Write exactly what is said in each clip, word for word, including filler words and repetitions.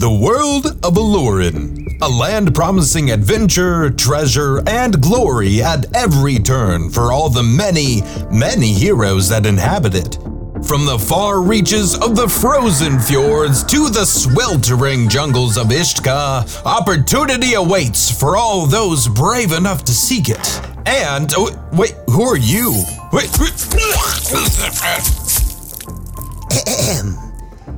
The world of Ellorin, a land promising adventure, treasure, and glory at every turn for all the many, many heroes that inhabit it. From the far reaches of the frozen fjords to the sweltering jungles of Ishtka, opportunity awaits for all those brave enough to seek it. And, oh, wait, who are you? Wait, wait.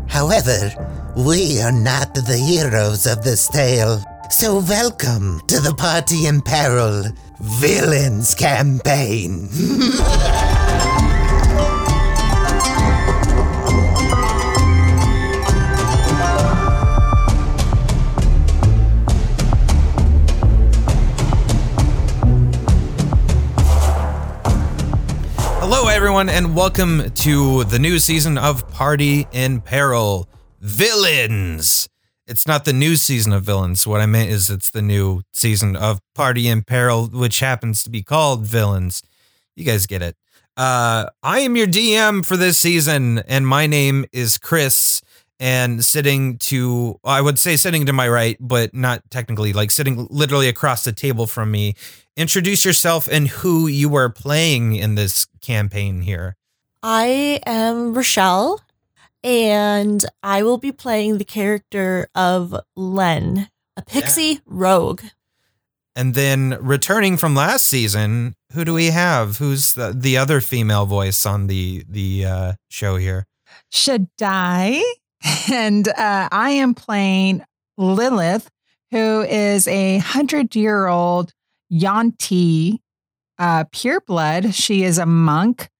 However, we are not the heroes of this tale, so welcome to the Party in Peril Villains Campaign. Hello everyone and welcome to the new season of Party in Peril. Villains. It's not the new season of Villains. What I meant is it's the new season of Party in Peril, which happens to be called Villains. You guys get it. Uh, I am your D M for this season, and my name is Chris. And sitting to, I would say sitting to my right, but not technically, like sitting literally across the table from me. Introduce yourself and who you are playing in this campaign here. I am Rochelle. And I will be playing the character of Len, a pixie yeah. rogue. And then returning from last season, who do we have? Who's the, the other female voice on the, the uh, show here? Shaddai. And uh, I am playing Lilith, who is a hundred-year-old Yuan-ti, uh, pure blood. She is a monk,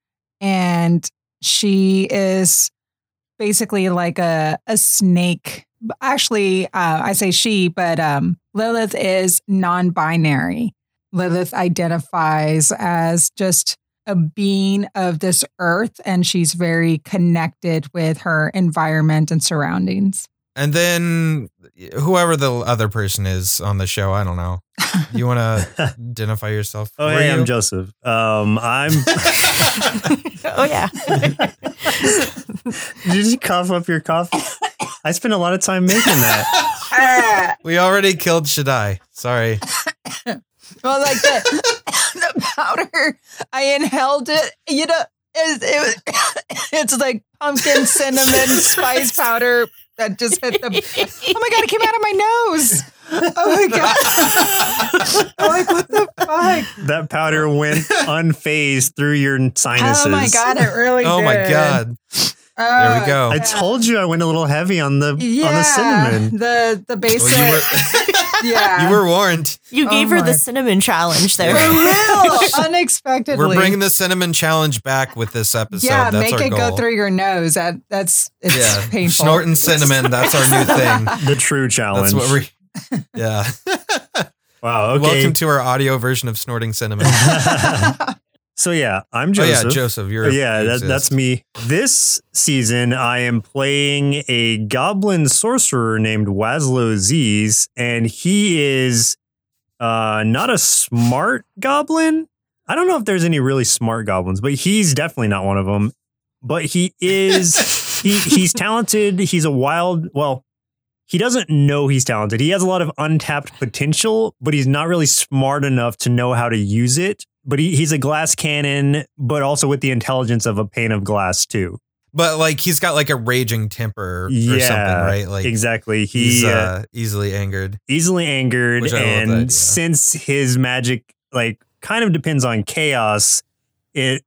and she is basically like a, a snake. Actually, uh, I say she, but um, Lilith is non-binary. Lilith identifies as just a being of this earth, and she's very connected with her environment and surroundings. And then whoever the other person is on the show, I don't know. You want to identify yourself? Oh, yeah, you? I'm Joseph. Um, I'm... oh, yeah. Did you cough up your coffee? I spent a lot of time making that. We already killed Shaddai. Sorry. Well, like the, the powder, I inhaled it. You know, it, it was, it's like pumpkin, cinnamon, spice powder that just hit the... Oh, my God, it came out of my nose. Oh, my God. I'm like, what the fuck? That powder went unfazed through your sinuses. Oh, my God, it really oh did. Oh, my God. Uh, there we go. I told you I went a little heavy on the yeah, on the cinnamon. The the basic. Well, you were, yeah, you were warned. You gave oh her my. the cinnamon challenge there. For real, unexpectedly. We're bringing the cinnamon challenge back with this episode. Yeah, that's make our it goal. Go through your nose. That that's it's yeah. painful. Snorting cinnamon. That's our new thing. The true challenge. That's what we. Yeah. Wow. Okay. Welcome to our audio version of snorting cinnamon. So, yeah, I'm Joseph. Oh, yeah, Joseph, you're... Yeah, that, that's me. This season, I am playing a goblin sorcerer named Wazlow Ziz, and he is uh, not a smart goblin. I don't know if there's any really smart goblins, but he's definitely not one of them. But he is... he He's talented. He's a wild... Well, he doesn't know he's talented. He has a lot of untapped potential, but he's not really smart enough to know how to use it. But he, he's a glass cannon, but also with the intelligence of a pane of glass, too. But, like, he's got, like, a raging temper or yeah, something, right? Like exactly. He, he's uh, uh, easily angered. Easily angered. And that, yeah. since his magic, like, kind of depends on chaos, it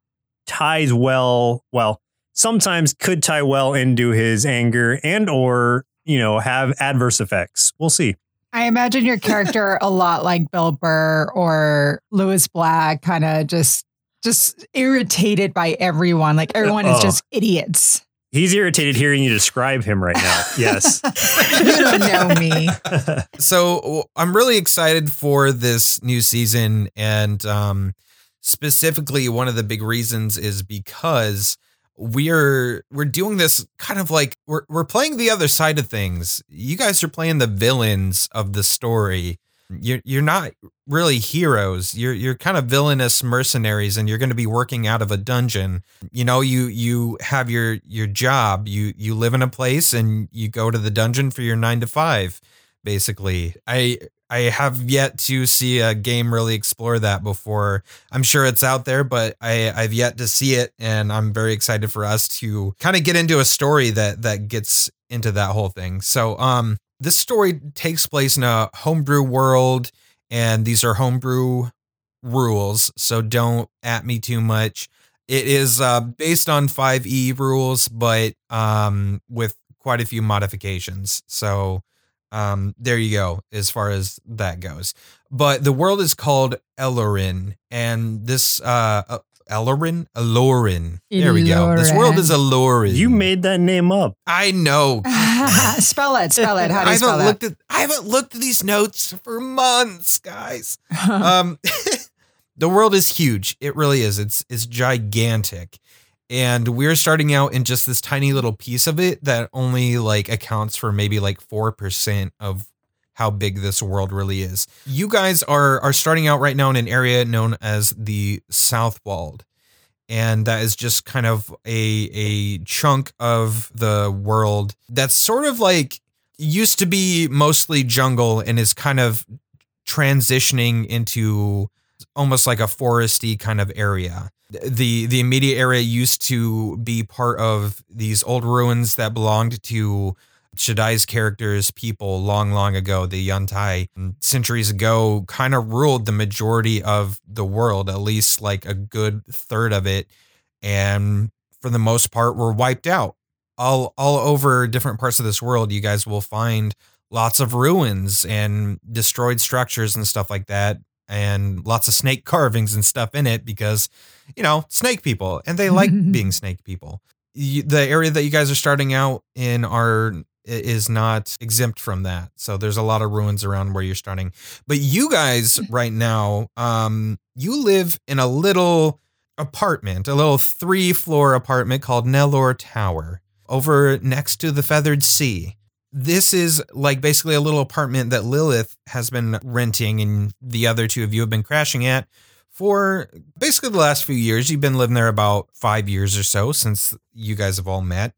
ties well, well, sometimes could tie well into his anger and or, you know, have adverse effects. We'll see. I imagine your character a lot like Bill Burr or Lewis Black, kind of just just irritated by everyone. Like everyone oh. is just idiots. He's irritated hearing you describe him right now. Yes. You don't know me. So I'm really excited for this new season. And um, specifically, one of the big reasons is because We're we're doing this kind of like we're we're playing the other side of things. You guys are playing the villains of the story, You're you're not really heroes. You're you're kind of villainous mercenaries, and you're going to be working out of a dungeon. You know, you you have your your job. You you live in a place, and you go to the dungeon for your nine to five. Basically, I I have yet to see a game really explore that before. I'm sure it's out there, but I I've yet to see it, and I'm very excited for us to kind of get into a story that that gets into that whole thing. So um. This story takes place in a homebrew world, and these are homebrew rules, so don't at me too much. It is uh, based on five E rules, but um, with quite a few modifications. So um, there you go, as far as that goes. But the world is called Ellorin, and this... Uh, uh, Ellorin? Ellorin. There we go. This world is Ellorin. You made that name up. I know. Spell it. Spell it. How do you I spell it? At, I haven't looked at these notes for months, guys. um, the world is huge. It really is. It's it's gigantic. And we're starting out in just this tiny little piece of it that only like accounts for maybe like four percent of how big this world really is. You guys are are starting out right now in an area known as the Southwald. And that is just kind of a a chunk of the world that's sort of like used to be mostly jungle and is kind of transitioning into almost like a foresty kind of area. The the immediate area used to be part of these old ruins that belonged to Shaddai's characters, people long, long ago. The Yantai, centuries ago, kind of ruled the majority of the world, at least like a good third of it. And for the most part, were wiped out. All, all over different parts of this world, you guys will find lots of ruins and destroyed structures and stuff like that. And lots of snake carvings and stuff in it because, you know, snake people. And they like being snake people. You, the area that you guys are starting out in are... is not exempt from that. So there's a lot of ruins around where you're starting. But you guys right now, um, you live in a little apartment, a little three floor apartment called Nellore Tower over next to the Feathered Sea. This is like basically a little apartment that Lilith has been renting and the other two of you have been crashing at for basically the last few years. You've been living there about five years or so since you guys have all met.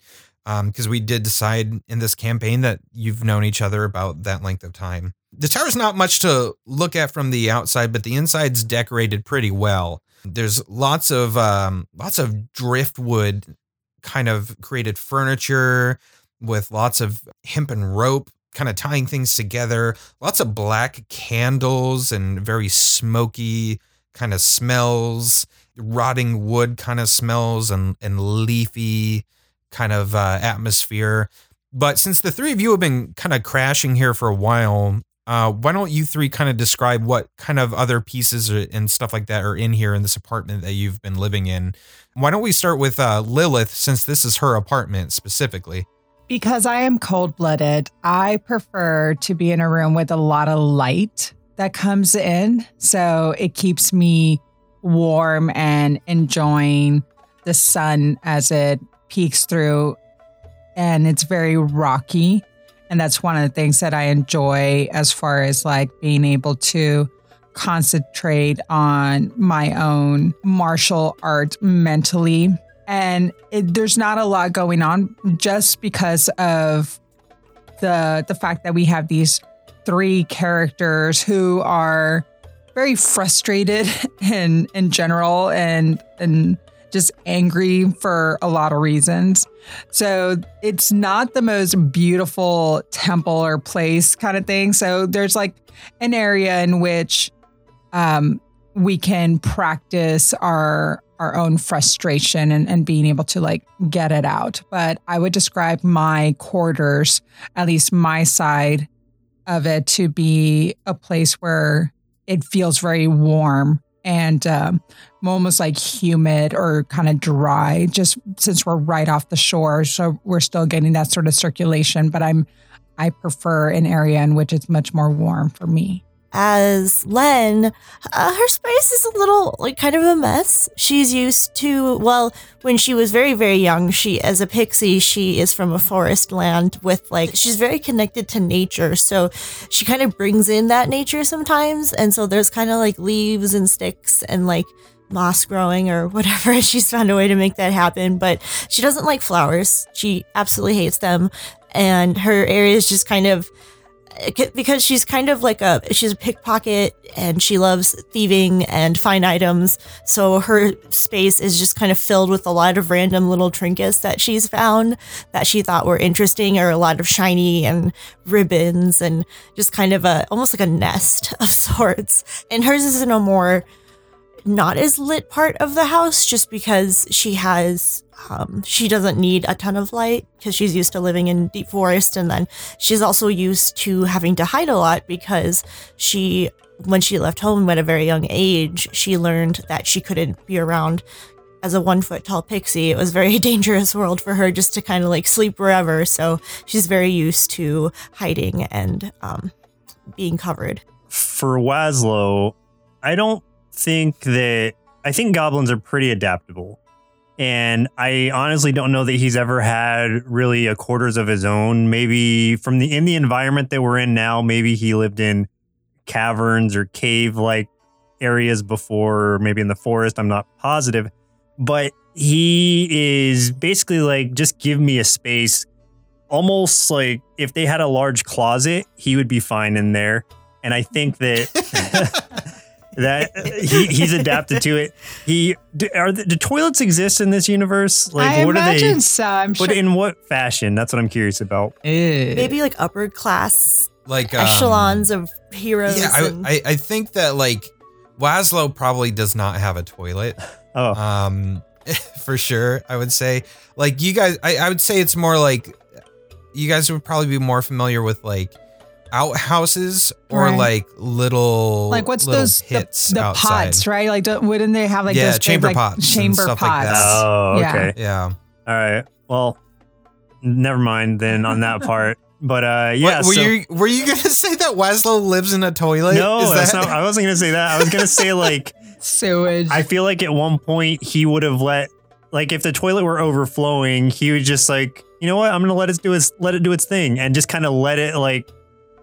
Because um, we did decide in this campaign that you've known each other about that length of time. The tower's not much to look at from the outside, but the inside's decorated pretty well. There's lots of um, lots of driftwood kind of created furniture with lots of hemp and rope kind of tying things together. Lots of black candles and very smoky kind of smells. Rotting wood kind of smells and, and leafy kind of uh, atmosphere. But since the three of you have been kind of crashing here for a while, uh, why don't you three kind of describe what kind of other pieces are, and stuff like that are in here in this apartment that you've been living in? Why don't we start with uh, Lilith, since this is her apartment specifically? Because I am cold-blooded, I prefer to be in a room with a lot of light that comes in. So it keeps me warm and enjoying the sun as it peeks through, and it's very rocky. And that's one of the things that I enjoy as far as like being able to concentrate on my own martial art mentally. And it, there's not a lot going on just because of the the fact that we have these three characters who are very frustrated in in general and and just angry for a lot of reasons. So it's not the most beautiful temple or place kind of thing. So there's like an area in which um, we can practice our our own frustration and, and being able to like get it out. But I would describe my quarters, at least my side of it, to be a place where it feels very warm and um, almost like humid or kind of dry, just since we're right off the shore. So we're still getting that sort of circulation, but I'm, I prefer an area in which it's much more warm for me. as Len, uh, her space is a little, like, kind of a mess. She's used to, well, when she was very, very young, she, as a pixie, she is from a forest land with, like, she's very connected to nature, so she kind of brings in that nature sometimes, and so there's kind of, like, leaves and sticks and, like, moss growing or whatever, and she's found a way to make that happen, but she doesn't like flowers. She absolutely hates them, and her area is just kind of, because she's kind of like a, she's a pickpocket and she loves thieving and fine items. So her space is just kind of filled with a lot of random little trinkets that she's found that she thought were interesting, or a lot of shiny and ribbons and just kind of a, almost like a nest of sorts. And hers is in a more not as lit part of the house, just because she has, um, she doesn't need a ton of light because she's used to living in deep forest, and then she's also used to having to hide a lot because she, when she left home at a very young age, she learned that she couldn't be around as a one foot tall pixie. It was a very dangerous world for her just to kind of like sleep wherever, so she's very used to hiding and um, being covered. For Wazlow, I don't think that I think goblins are pretty adaptable, and I honestly don't know that he's ever had really a quarters of his own. Maybe from the in the environment that we're in now, maybe he lived in caverns or cave like areas before, or maybe in the forest, I'm not positive, but he is basically like, just give me a space. Almost like if they had a large closet, he would be fine in there. And I think that That he, he's adapted to it. He do, are the, do toilets exist in this universe? Like, I what imagine are they? So. I'm sure. But in what fashion? That's what I'm curious about. Eh. Maybe like upper class, like um, echelons of heroes. Yeah, and- I, I I think that like Wazlow probably does not have a toilet. Oh, um, for sure. I would say like you guys. I, I would say it's more like you guys would probably be more familiar with like outhouses or right. like little like what's little those pits the, the outside. Pots, right? Like don't, wouldn't they have like yeah, those chamber big, pots, like, chamber and stuff pots? Like that. Oh, okay, yeah. yeah. All right. Well, never mind then on that part. But uh, yeah. What, were so, you were you gonna say that Wazlow lives in a toilet? No, Is that's that- not. I wasn't gonna say that. I was gonna say like sewage. I feel like at one point he would have let like if the toilet were overflowing, he would just like you know what I'm gonna let it do its let it do its thing and just kind of let it like.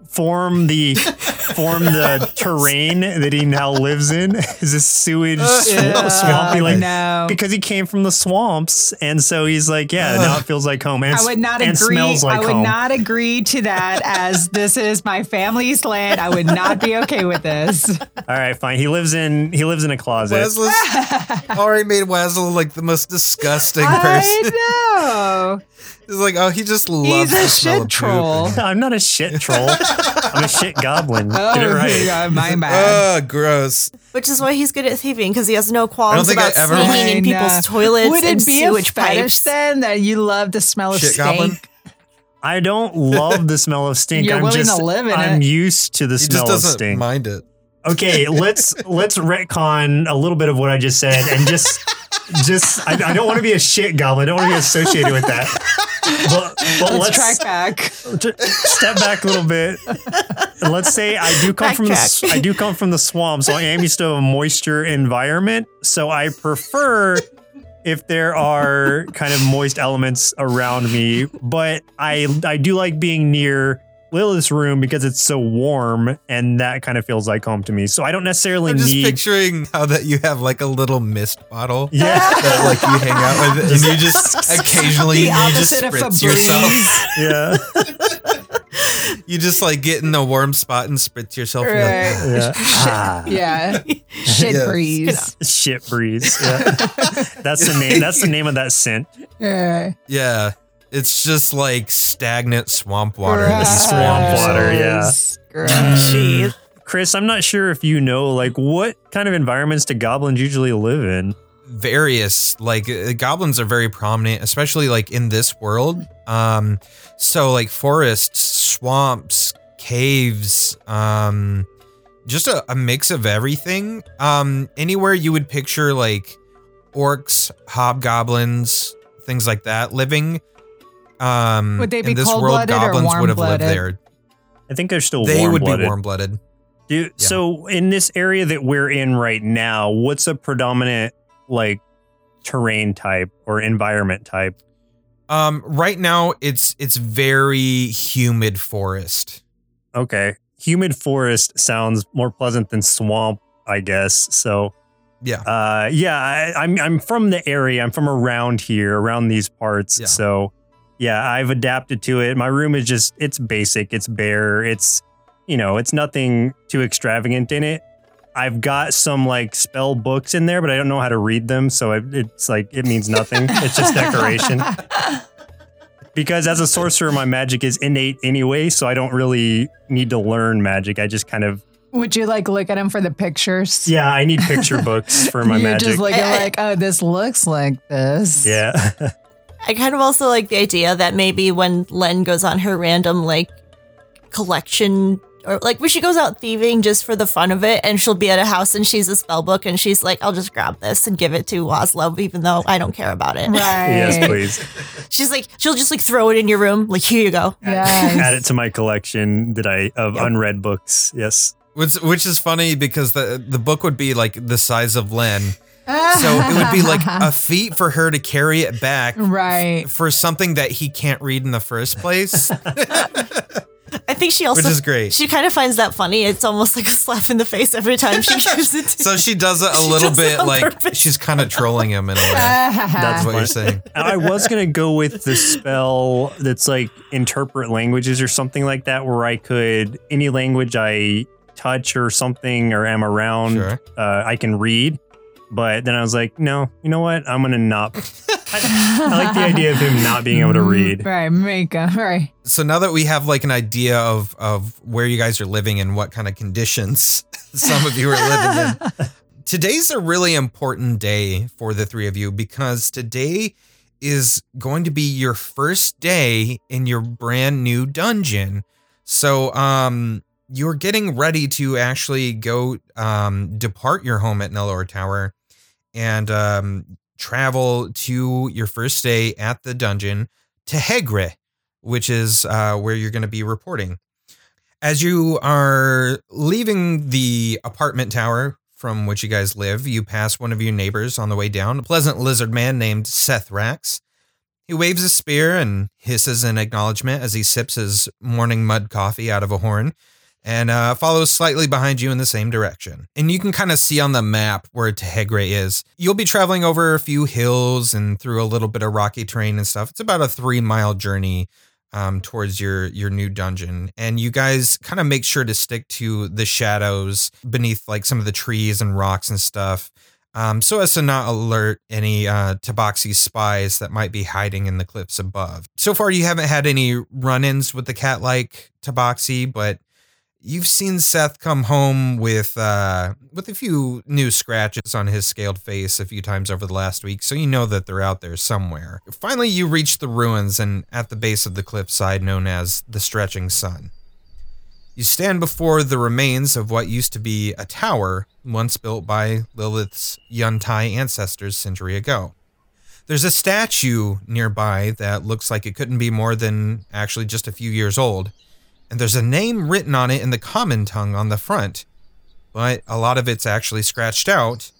Form the form the terrain that he now lives in is this sewage yeah, swampy like no. because he came from the swamps, and so he's like yeah Ugh. now it feels like home and I would not and agree smells like I would home. Not agree to that as this is my family's land. I would not be okay with this. All right, fine. He lives in he lives in a closet. Wesley's already made Wazlow like the most disgusting person. I know. It's like, oh, he just loves He's a shit troll. I'm not a shit troll. I'm a shit goblin. Oh, did it right. God, my bad. Oh, gross. Which is why he's good at thieving, because he has no qualms about ever sneaking in people's toilets Would and sewage pipes. Would it be a fetish then that you love the smell of shit stink? Goblin? I don't love the smell of stink. You're I'm willing just, to live in I'm it. used to the he smell just of stink. Doesn't mind it. Okay, let's let's retcon a little bit of what I just said and just just I, I don't want to be a shit goblin. I don't want to be associated with that. But, but let's, let's track back. Step back a little bit. And let's say I do come back from track. the I do come from the swamp, so I am used to a moisture environment. So I prefer if there are kind of moist elements around me, but I I do like being near Lilith's room because it's so warm, and that kind of feels like home to me. So I don't necessarily need... I'm just need... picturing how that you have like a little mist bottle yeah. that like you hang out with, and you just occasionally you just spritz yourself. Yeah. You just like get in the warm spot and spritz yourself. Right. And like, ah. yeah. yeah. Shit yeah. breeze. Shit breeze. Yeah. That's the name. That's the name of that scent. Yeah. Yeah. It's just like stagnant swamp water. Gross. Swamp water, yeah. Jeez. Chris, I'm not sure if you know, like, what kind of environments do goblins usually live in? Various. Like, uh, goblins are very prominent, especially, like, in this world. Um, so, like, forests, swamps, caves, um, just a, a mix of everything. Um, anywhere you would picture, like, orcs, hobgoblins, things like that living... Um, would they be in this world, goblins would have lived there. I think they're still warm-blooded. They would be warm-blooded. Do, yeah. So in this area that we're in right now, what's a predominant like terrain type or environment type? Um, right now, it's it's very humid forest. Okay. Humid forest sounds more pleasant than swamp, I guess. So, yeah, uh, yeah. I, I'm I'm from the area. I'm from around here, around these parts. Yeah. So, yeah, I've adapted to it. My room is just it's basic. It's bare. It's you know, it's nothing too extravagant in it. I've got some like spell books in there, but I don't know how to read them. So it, it's like it means nothing. It's just decoration. Because as a sorcerer, my magic is innate anyway, so I don't really need to learn magic. I just kind of... Would you, like, look at them for the pictures? Yeah, I need picture books for my You're magic. You're just looking like, oh, this looks like this. Yeah. I kind of also like the idea that maybe when Len goes on her random, like, collection... Or like when she goes out thieving just for the fun of it, and she'll be at a house and she's a spell book and she's like, I'll just grab this and give it to Wazlow, even though I don't care about it. Right. Yes, please. She's like, she'll just like throw it in your room. Like, here you go. Yes. Add it to my collection that I of yep. unread books. Yes. Which, which is funny because the, the book would be like the size of Len. So it would be like a feat for her to carry it back. Right. F- for something that he can't read in the first place. I think she also, which is great. She kind of finds that funny. It's almost like a slap in the face every time she gives it to So she does it a she little bit like purpose. She's kind of trolling him in a way. That's what you're saying. I was going to go with the spell that's like interpret languages or something like that, where I could, any language I touch or something or am around, sure. uh, I can read. But then I was like, no, you know what? I'm going to not. I, I like the idea of him not being able to read. Right, Mika, right. So now that we have like an idea of, of where you guys are living and what kind of conditions some of you are living in, today's a really important day for the three of you, because today is going to be your first day in your brand new dungeon. So um, you're getting ready to actually go um, depart your home at Nellore Tower and um, travel to your first day at the dungeon to Tehgre, which is uh, where you're going to be reporting. As you are leaving the apartment tower from which you guys live, you pass one of your neighbors on the way down, a pleasant lizard man named Seth Rax. He waves his spear and hisses in acknowledgement as he sips his morning mud coffee out of a horn, and uh, follows slightly behind you in the same direction. And you can kind of see on the map where Tehgre is. You'll be traveling over a few hills and through a little bit of rocky terrain and stuff. It's about a three mile journey um, towards your, your new dungeon. And you guys kind of make sure to stick to the shadows beneath like some of the trees and rocks and stuff. Um, so as to not alert any uh, Tabaxi spies that might be hiding in the cliffs above. So far, you haven't had any run-ins with the cat-like Tabaxi, but you've seen Seth come home with uh, with a few new scratches on his scaled face a few times over the last week, so you know that they're out there somewhere. Finally, you reach the ruins and at the base of the cliffside known as the Stretching Sun. You stand before the remains of what used to be a tower, once built by Lilith's Yantai ancestors century ago. There's a statue nearby that looks like it couldn't be more than actually just a few years old. And there's a name written on it in the common tongue on the front, but a lot of it's actually scratched out,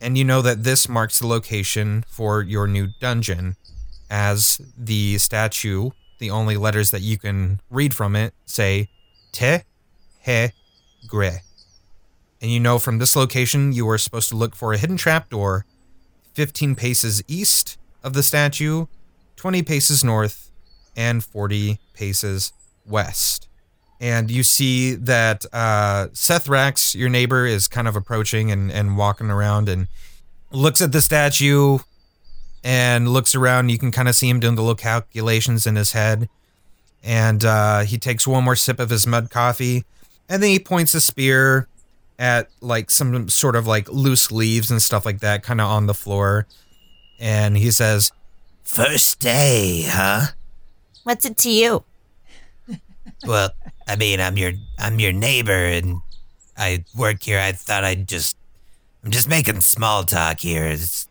and you know that this marks the location for your new dungeon, as the statue, the only letters that you can read from it, say Tehgre. And you know from this location you are supposed to look for a hidden trapdoor fifteen paces east of the statue, twenty paces north, and forty paces west. And you see that uh, Seth Rax, your neighbor, is kind of approaching and, and walking around and looks at the statue and looks around. You can kind of see him doing the little calculations in his head. And uh, he takes one more sip of his mud coffee, and then he points a spear at like some sort of like loose leaves and stuff like that kind of on the floor. And he says, "First day, huh? What's it to you?" "Well, I mean, I'm your I'm your neighbor, and I work here. I thought I'd just I'm just making small talk here." It's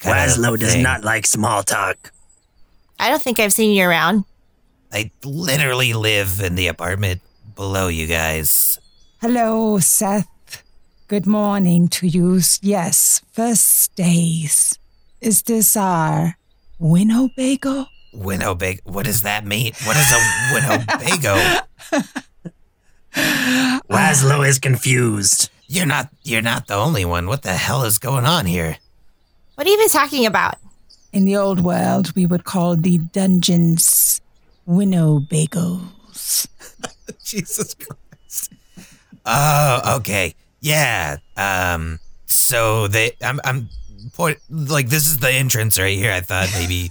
Wazlow does not like small talk. "I don't think I've seen you around." "I literally live in the apartment below you guys. Hello, Seth. Good morning to you. Yes, first days. Is this our Winnebago? Winnebago? What does that mean? What is a Winnebago? Wazlow is confused. You're not you're not the only one. What the hell is going on here? What are you even talking about? In the old world, we would call the dungeons Winnebagos. Jesus Christ. Oh, okay. Yeah. Um so they I'm I'm point like this is the entrance right here. I thought maybe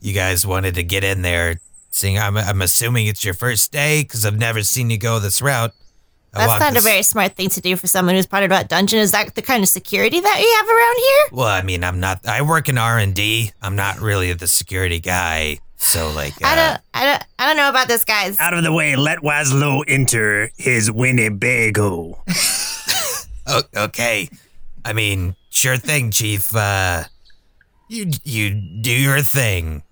you guys wanted to get in there. Seeing I'm I'm assuming it's your first day because I've never seen you go this route. I That's not this. a very smart thing to do for someone who's part of that dungeon. Is that the kind of security that you have around here? Well, I mean, I'm not. I work in R and D. I'm not really the security guy. So, like, uh, I don't, I don't, I don't know about this, guys. Out of the way. Let Wazlow enter his Winnebago. Oh, okay. I mean, sure thing, Chief. Uh, you you do your thing.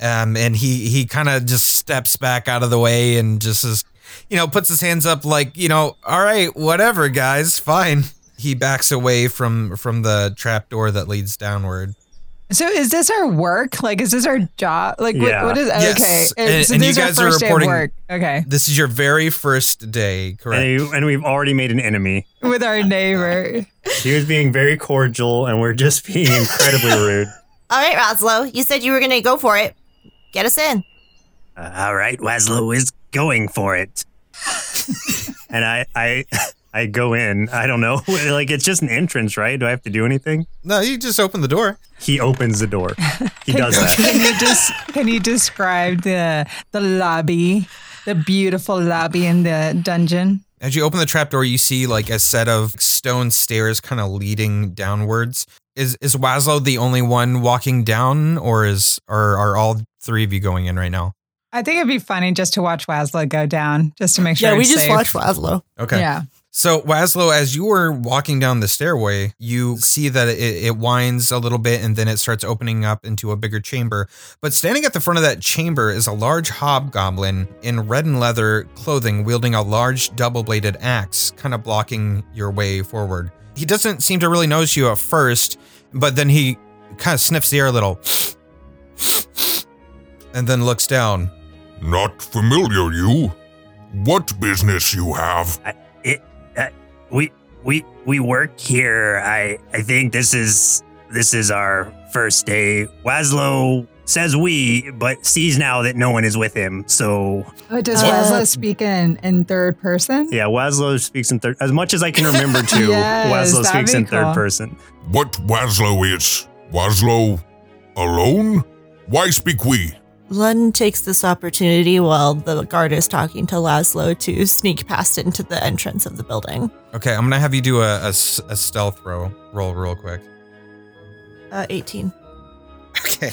Um, and he he kind of just steps back out of the way and just is. You know, puts his hands up like, you know, all right, whatever, guys, fine. He backs away from from the trapdoor that leads downward. So is this our work? Like, is this our job? Like, yeah. what, what is yes. Okay. And, so and this you is guys our first are reporting, day of work. Okay. This is your very first day, correct? And, and we've already made an enemy. With our neighbor. She was being very cordial, and we're just being incredibly rude. All right, Wazlow, you said you were going to go for it. Get us in. Uh, all right, Wazlow is going for it. And I, I I go in. I don't know. Like, it's just an entrance, right? Do I have to do anything? No, you just open the door. He opens the door. He does that. Can you just can you describe the the lobby, the beautiful lobby in the dungeon? As you open the trapdoor, you see like a set of stone stairs kind of leading downwards. Is is Wazlow the only one walking down, or is or are all three of you going in right now? I think it'd be funny just to watch Wazlow go down, just to make sure. Yeah, we it's just safe. watch Wazlow. Okay. Yeah. So Wazlow, as you were walking down the stairway, you see that it, it winds a little bit and then it starts opening up into a bigger chamber. But standing at the front of that chamber is a large hobgoblin in red and leather clothing, wielding a large double-bladed axe, kind of blocking your way forward. He doesn't seem to really notice you at first, but then he kind of sniffs the air a little and then looks down. Not familiar, you. What business you have? I, it, uh, we we we work here. I I think this is this is our first day. Wazlow says we, but sees now that no one is with him. So oh, does uh, Wazlow speak in, in third person? Yeah, Wazlow speaks in third. As much as I can remember, too. yes, Wazlow speaks in cool. third person. What Wazlow is? Wazlow alone? Why speak we? Len takes this opportunity while the guard is talking to Wazlow to sneak past into the entrance of the building. Okay, I'm going to have you do a, a, a stealth roll, roll real quick. Uh, eighteen. Okay.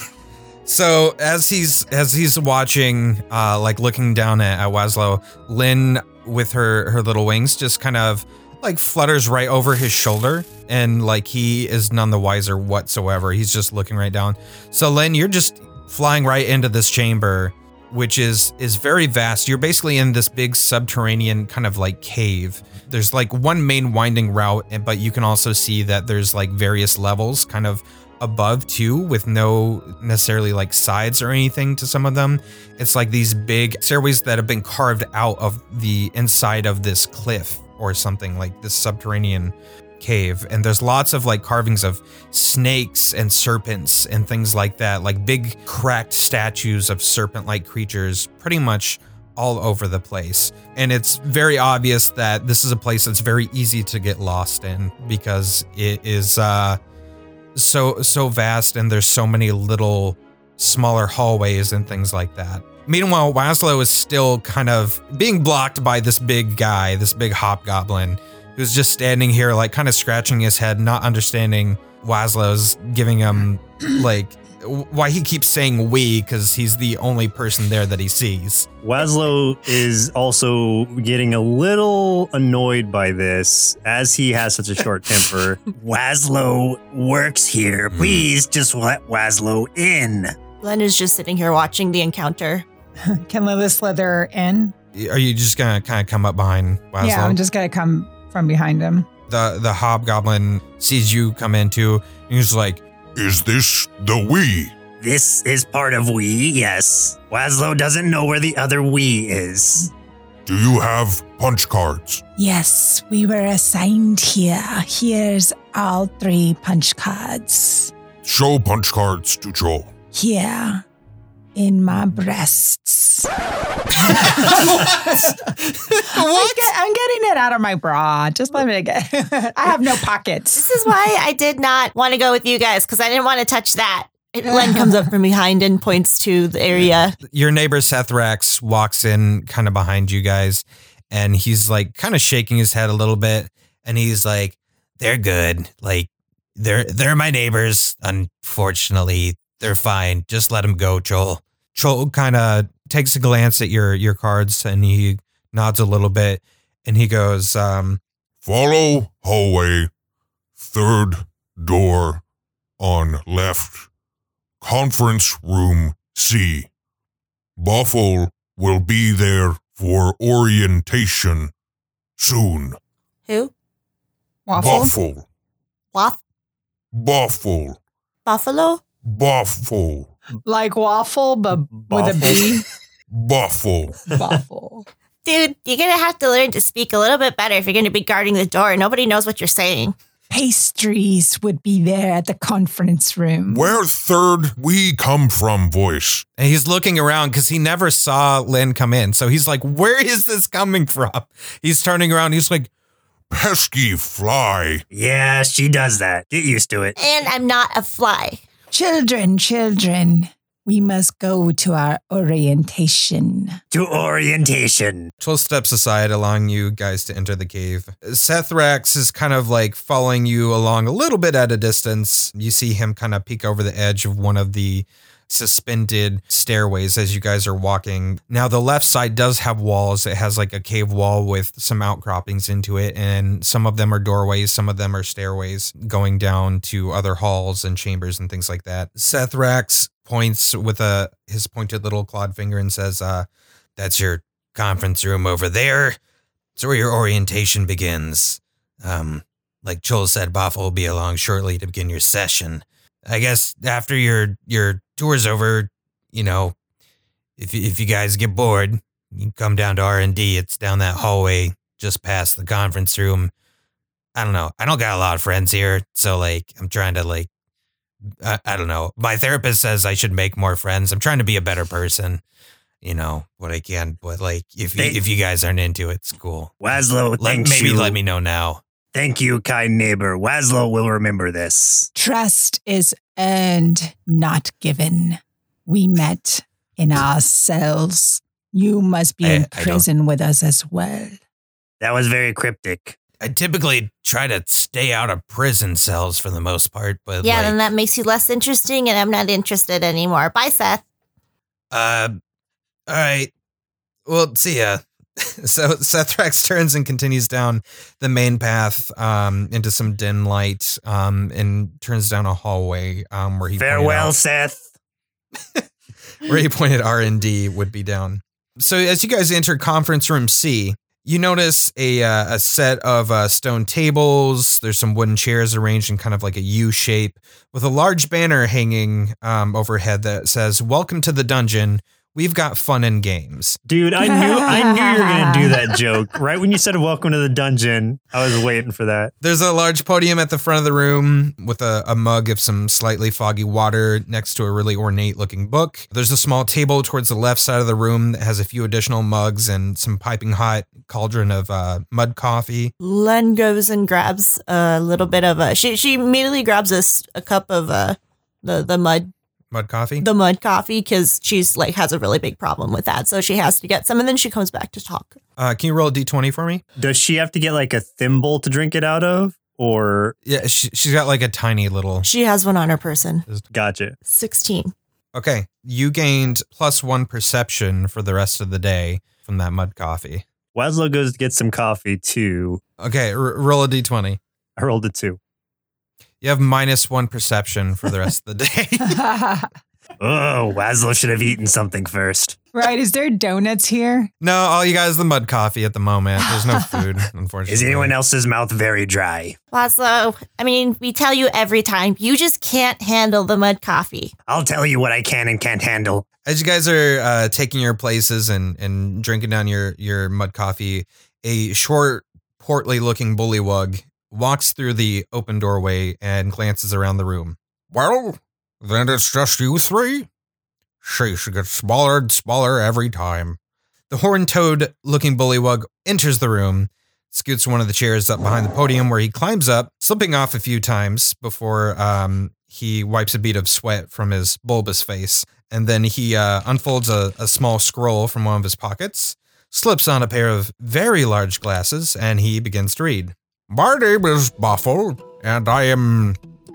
So as he's as he's watching, uh, like looking down at, at Wazlow, Len with her, her little wings just kind of like flutters right over his shoulder. And like he is none the wiser whatsoever. He's just looking right down. So Len, you're just flying right into this chamber, which is is very vast. You're basically in this big subterranean kind of like cave. There's like one main winding route, but you can also see that there's like various levels kind of above too, with no necessarily like sides or anything to some of them. It's like these big stairways that have been carved out of the inside of this cliff or something, like this subterranean cave. And there's lots of like carvings of snakes and serpents and things like that, like big cracked statues of serpent-like creatures pretty much all over the place. And it's very obvious that this is a place that's very easy to get lost in, because it is uh so so vast, and there's so many little smaller hallways and things like that. Meanwhile, Wazlow is still kind of being blocked by this big guy, this big hobgoblin, who's just standing here, like, kind of scratching his head, not understanding Wazlow's giving him, like, why he keeps saying we, because he's the only person there that he sees. Wazlow is also getting a little annoyed by this, as he has such a short temper. Wazlow works here. Please just let Wazlow in. Len is just sitting here watching the encounter. Can Lilith slither in? Are you just going to kind of come up behind Wazlow? Yeah, I'm just going to come from behind him. The the hobgoblin sees you come into, and he's like, is this the we? This is part of we, yes. Wazlow doesn't know where the other we is. Do you have punch cards? Yes, we were assigned here. Here's all three punch cards. Show punch cards to Joel. Here, in my breasts. What? What? Get, I'm getting it out of my bra. Just let me get it. I have no pockets. This is why I did not want to go with you guys, because I didn't want to touch that. Len comes up from behind and points to the area. Your neighbor, Seth Rax, walks in kind of behind you guys, and he's like kind of shaking his head a little bit. And he's like, they're good. Like, they're, they're my neighbors. Unfortunately, they're fine. Just let them go, Joel. Joel kind of takes a glance at your, your cards, and he nods a little bit. And he goes, um, follow hallway, third door on left. Conference Room C. Boffle will be there for orientation soon. Who? Waffle? Boffle. Waff? Boffle. Buffalo? Boffle. Like waffle, but Boffle. With a B? Boffle. Boffle. Dude, you're going to have to learn to speak a little bit better if you're going to be guarding the door. Nobody knows what you're saying. Pastries would be there at the conference room. Where third we come from voice. And he's looking around because he never saw Len come in. So he's like, where is this coming from? He's turning around. He's like, pesky fly. Yeah, she does that. Get used to it. And I'm not a fly. Children, children, we must go to our orientation. To orientation. twelve steps aside, allowing you guys to enter the cave. Seth Rax is kind of like following you along a little bit at a distance. You see him kind of peek over the edge of one of the suspended stairways as you guys are walking. Now, the left side does have walls. It has like a cave wall with some outcroppings into it. And some of them are doorways. Some of them are stairways going down to other halls and chambers and things like that. Seth Rax points with a his pointed little clawed finger and says, uh, that's your conference room over there. It's where your orientation begins. Um, like Joel said, Boffle will be along shortly to begin your session. I guess after your your tour's over, you know, if, if you guys get bored, you can come down to R and D. It's down that hallway just past the conference room. I don't know. I don't got a lot of friends here, so, like, I'm trying to, like, I, I don't know. My therapist says I should make more friends. I'm trying to be a better person, you know, what I can. But like, if you, if you guys aren't into it, it's cool. Wazlow, let, thank maybe you. Let me know now. Thank you, kind neighbor. Wazlow will remember this. Trust is earned, not given. We met in our cells. You must be I, in prison with us as well. That was very cryptic. I typically try to stay out of prison cells for the most part, but yeah, like, then that makes you less interesting, and I'm not interested anymore. Bye, Seth. Uh, all right. Well, see ya. So Seth Rax turns and continues down the main path, um, into some dim light, um, and turns down a hallway, um, where he farewell, out, Seth. Where he pointed R and D would be down. So as you guys enter Conference Room C. You notice a uh, a set of uh, stone tables. There's some wooden chairs arranged in kind of like a U shape with a large banner hanging um, overhead that says, welcome to the dungeon. We've got fun and games. Dude, I knew I knew you were going to do that joke. Right when you said welcome to the dungeon, I was waiting for that. There's a large podium at the front of the room with a, a mug of some slightly foggy water next to a really ornate looking book. There's a small table towards the left side of the room that has a few additional mugs and some piping hot cauldron of uh, mud coffee. Len goes and grabs a little bit of a... She, she immediately grabs a, a cup of uh, the, the mud Mud coffee? The mud coffee, because she's like has a really big problem with that. So she has to get some, and then she comes back to talk. Uh, can you roll a D twenty for me? Does she have to get like a thimble to drink it out of? Or yeah, she, she's got like a tiny little. She has one on her person. Gotcha. sixteen. Okay. You gained plus one perception for the rest of the day from that mud coffee. Wazlow goes to get some coffee too. Okay. R- roll a D twenty. I rolled a two. You have minus one perception for the rest of the day. Oh, Wazlow should have eaten something first. Right, is there donuts here? No, all you guys, the mud coffee at the moment. There's no food, unfortunately. Is anyone else's mouth very dry? Wazlow, I mean, we tell you every time, you just can't handle the mud coffee. I'll tell you what I can and can't handle. As you guys are uh, taking your places and, and drinking down your, your mud coffee, a short, portly-looking bullywug walks through the open doorway and glances around the room. Well, then it's just you three. She should get smaller and smaller every time. The horn-toad-looking bullywug enters the room, scoots one of the chairs up behind the podium where he climbs up, slipping off a few times before um, he wipes a bead of sweat from his bulbous face. And then he uh, unfolds a, a small scroll from one of his pockets, slips on a pair of very large glasses, and he begins to read. My name is Boffle, and I am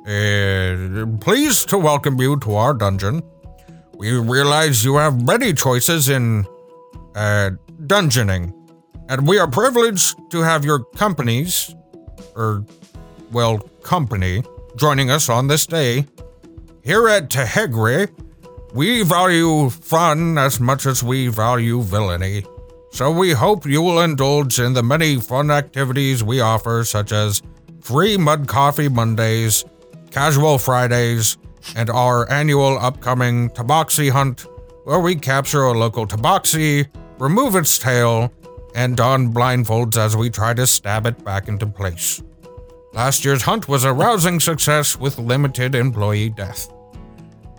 uh, pleased to welcome you to our dungeon. We realize you have many choices in uh, dungeoning, and we are privileged to have your companies, or, well, company, joining us on this day. Here at Tehgre, we value fun as much as we value villainy, so we hope you will indulge in the many fun activities we offer, such as free mud coffee Mondays, casual Fridays, and our annual upcoming Tabaxi hunt, where we capture a local Tabaxi, remove its tail, and don blindfolds as we try to stab it back into place. Last year's hunt was a rousing success with limited employee death.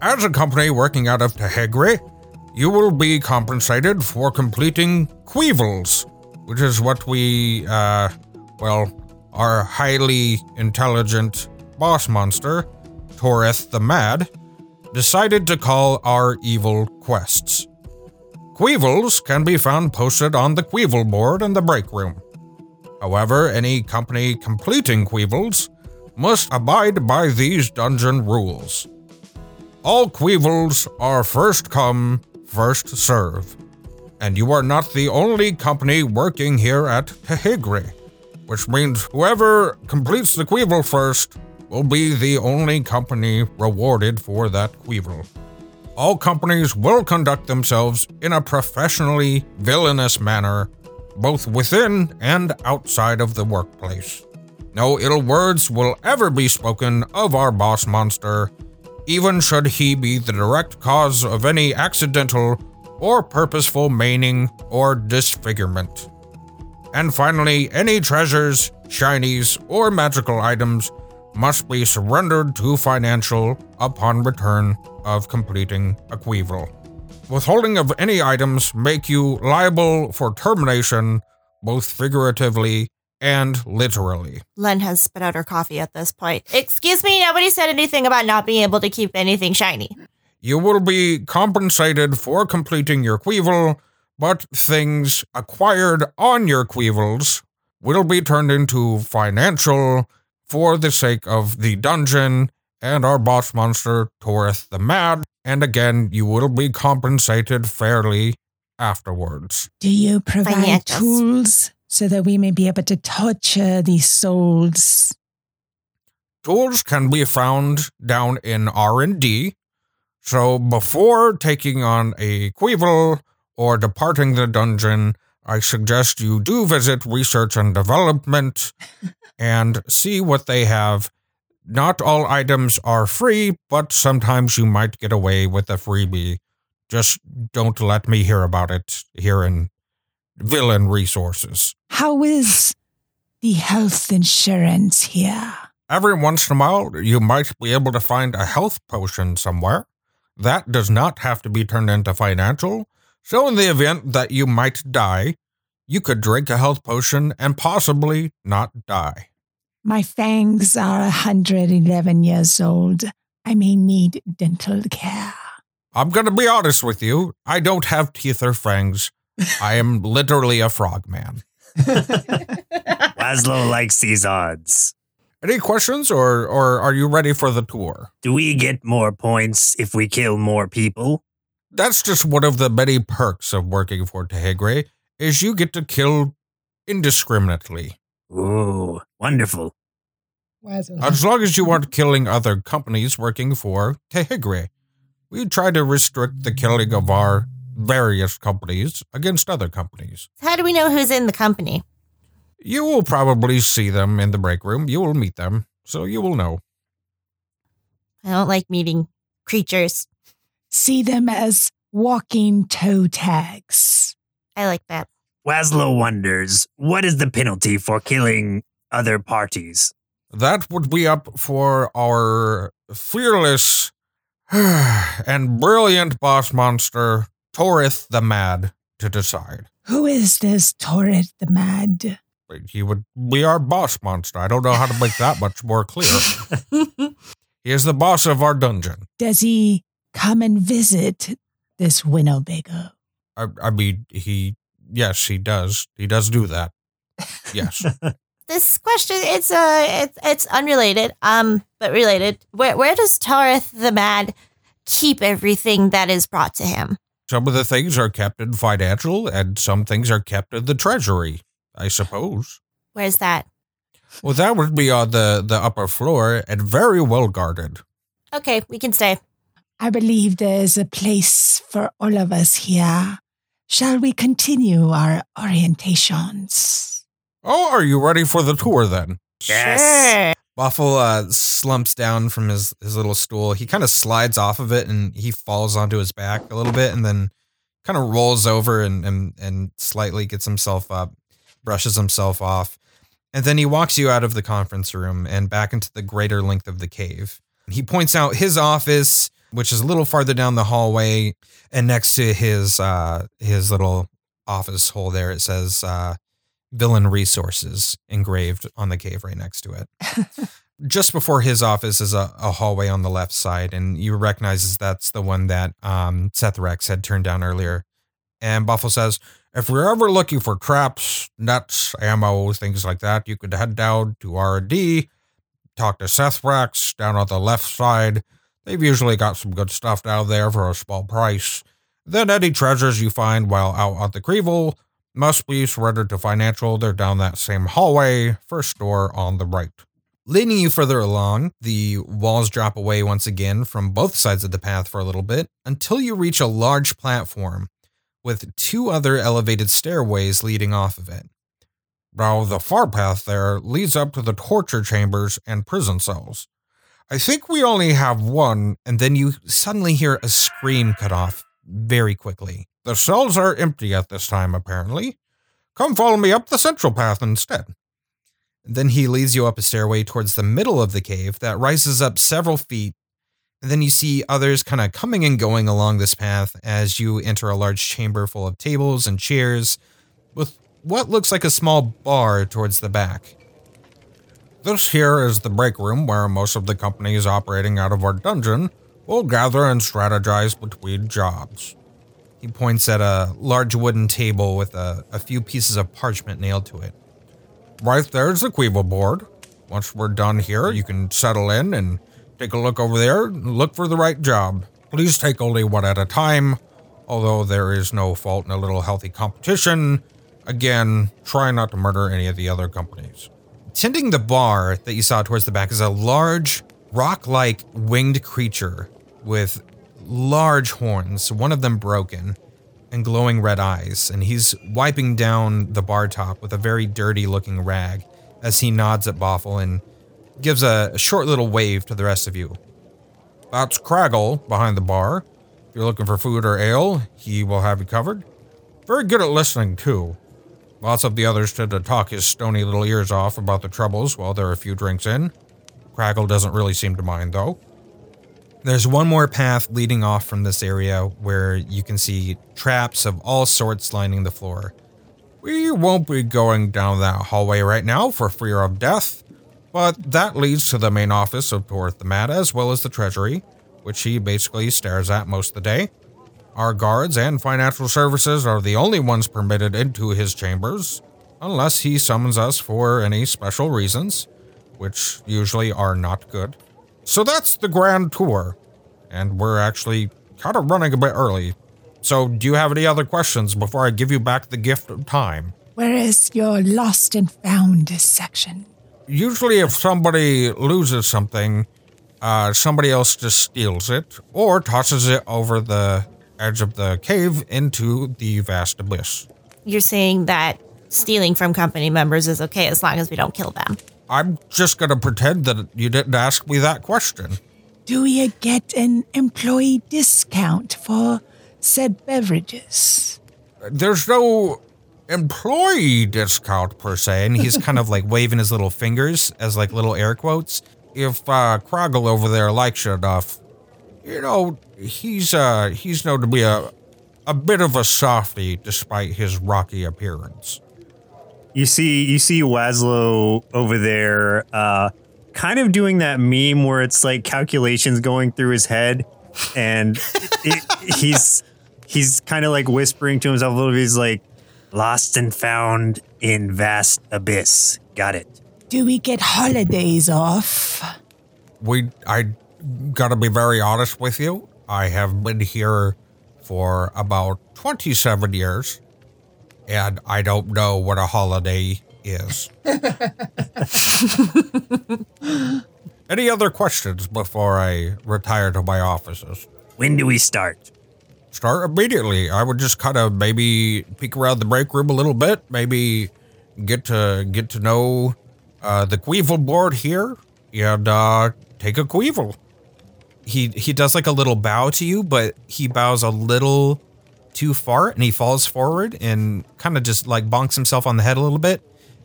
As a company working out of Tehgre, you will be compensated for completing Quevils, which is what we, uh, well, our highly intelligent boss monster, Toreth the Mad, decided to call our evil quests. Quevils can be found posted on the Quevel board in the break room. However, any company completing Quevils must abide by these dungeon rules. All Quevils are first come, first serve, and you are not the only company working here at Tehgre, which means whoever completes the Quevel first will be the only company rewarded for that Quevel. All companies will conduct themselves in a professionally villainous manner, both within and outside of the workplace. No ill words will ever be spoken of our boss monster, even should he be the direct cause of any accidental or purposeful maiming or disfigurement. And finally, any treasures, shinies, or magical items must be surrendered to financial upon return of completing a Quevel. Withholding of any items make you liable for termination, both figuratively and literally. Len has spit out her coffee at this point. Excuse me, nobody said anything about not being able to keep anything shiny. You will be compensated for completing your Quevel, but things acquired on your Quevils will be turned into financial for the sake of the dungeon and our boss monster, Toreth the Mad, and again, you will be compensated fairly afterwards. Do you provide Financials. tools so that we may be able to torture these souls? Tools can be found down in R and D, so before taking on a Quevel or departing the dungeon, I suggest you do visit research and development and see what they have. Not all items are free, but sometimes you might get away with a freebie. Just don't let me hear about it here in villain resources. How is the health insurance here? Every once in a while, you might be able to find a health potion somewhere. That does not have to be turned into financial. So in the event that you might die, you could drink a health potion and possibly not die. My fangs are one hundred eleven years old. I may need dental care. I'm going to be honest with you. I don't have teeth or fangs. I am literally a frogman. Wazlow likes these odds. Any questions or, or are you ready for the tour? Do we get more points if we kill more people? That's just one of the many perks of working for Tehgre, is you get to kill indiscriminately. Ooh, wonderful. As long as you aren't killing other companies working for Tehgre. We try to restrict the killing of our various companies against other companies. How do we know who's in the company? You will probably see them in the break room. You will meet them, so you will know. I don't like meeting creatures. See them as walking toe tags. I like that. Wazlow wonders, what is the penalty for killing other parties? That would be up for our fearless and brilliant boss monster, Toreth the Mad, to decide. Who is this Toreth the Mad? He would be our boss monster. I don't know how to make that much more clear. He is the boss of our dungeon. Does he come and visit this Winnebago? I, I mean, he, yes, he does. He does do that. Yes. This question, it's uh, it's, it's unrelated, um, but related. Where where does Toreth the Mad keep everything that is brought to him? Some of the things are kept in financial, and some things are kept in the treasury, I suppose. Where's that? Well, that would be on the, the upper floor, and very well guarded. Okay, we can stay. I believe there's a place for all of us here. Shall we continue our orientations? Oh, are you ready for the tour then? Yes. Sure. Boffle uh, slumps down from his, his little stool. He kind of slides off of it and he falls onto his back a little bit and then kind of rolls over and, and, and slightly gets himself up, brushes himself off. And then he walks you out of the conference room and back into the greater length of the cave. He points out his office, which is a little farther down the hallway. And next to his, uh, his little office hole there, it says... Uh, Villain Resources engraved on the cave right next to it. Just before his office is a, a hallway on the left side, and you recognize that's the one that um, Seth Rax had turned down earlier. And Boffle says, if we're ever looking for traps, nuts, ammo, things like that, you could head down to R and D, talk to Seth Rax down on the left side. They've usually got some good stuff down there for a small price. Then any treasures you find while out on the Quevils must be surrendered to financial. They're down that same hallway, first door on the right. Leading you further along, the walls drop away once again from both sides of the path for a little bit until you reach a large platform with two other elevated stairways leading off of it. Now, the far path there leads up to the torture chambers and prison cells. I think we only have one, and then you suddenly hear a scream cut off very quickly. The cells are empty at this time, apparently. Come follow me up the central path instead. And then he leads you up a stairway towards the middle of the cave that rises up several feet. And then you see others kind of coming and going along this path as you enter a large chamber full of tables and chairs with what looks like a small bar towards the back. This here is the break room where most of the companies operating out of our dungeon will gather and strategize between jobs. He points at a large wooden table with a, a few pieces of parchment nailed to it. Right there is the Quevil board. Once we're done here, you can settle in and take a look over there and look for the right job. Please take only one at a time, although there is no fault in a little healthy competition. Again, try not to murder any of the other companies. Tending the bar that you saw towards the back is a large, rock-like winged creature with large horns, one of them broken, and glowing red eyes, and he's wiping down the bar top with a very dirty-looking rag as he nods at Boffle and gives a, a short little wave to the rest of you. That's Craggle behind the bar. If you're looking for food or ale, he will have you covered. Very good at listening, too. Lots of the others tend to talk his stony little ears off about the troubles while there are a few drinks in. Craggle doesn't really seem to mind, though. There's one more path leading off from this area where you can see traps of all sorts lining the floor. We won't be going down that hallway right now for fear of death, but that leads to the main office of Toreth the Mad as well as the treasury, which he basically stares at most of the day. Our guards and financial services are the only ones permitted into his chambers, unless he summons us for any special reasons, which usually are not good. So that's the grand tour, and we're actually kind of running a bit early. So do you have any other questions before I give you back the gift of time? Where is your lost and found section? Usually if somebody loses something, Uh, somebody else just steals it or tosses it over the edge of the cave into the vast abyss. You're saying that stealing from company members is okay as long as we don't kill them? I'm just going to pretend that you didn't ask me that question. Do you get an employee discount for said beverages? There's no employee discount per se, and he's kind of like waving his little fingers as like little air quotes. If uh, Craggle over there likes you enough, you know, he's uh, he's known to be a, a bit of a softie despite his rocky appearance. You see, you see Wazlow over there, uh, kind of doing that meme where it's like calculations going through his head, and it, it, he's he's kind of like whispering to himself a little bit. He's like, "Lost and found in vast abyss. Got it." Do we get holidays off? We, I gotta be very honest with you. I have been here for about twenty-seven years. And I don't know what a holiday is. Any other questions before I retire to my offices? When do we start? Start immediately. I would just kind of maybe peek around the break room a little bit. Maybe get to get to know uh, the Quevil board here and uh, take a Quevil. He, he does like a little bow to you, but he bows a little too far, and he falls forward and kind of just like bonks himself on the head a little bit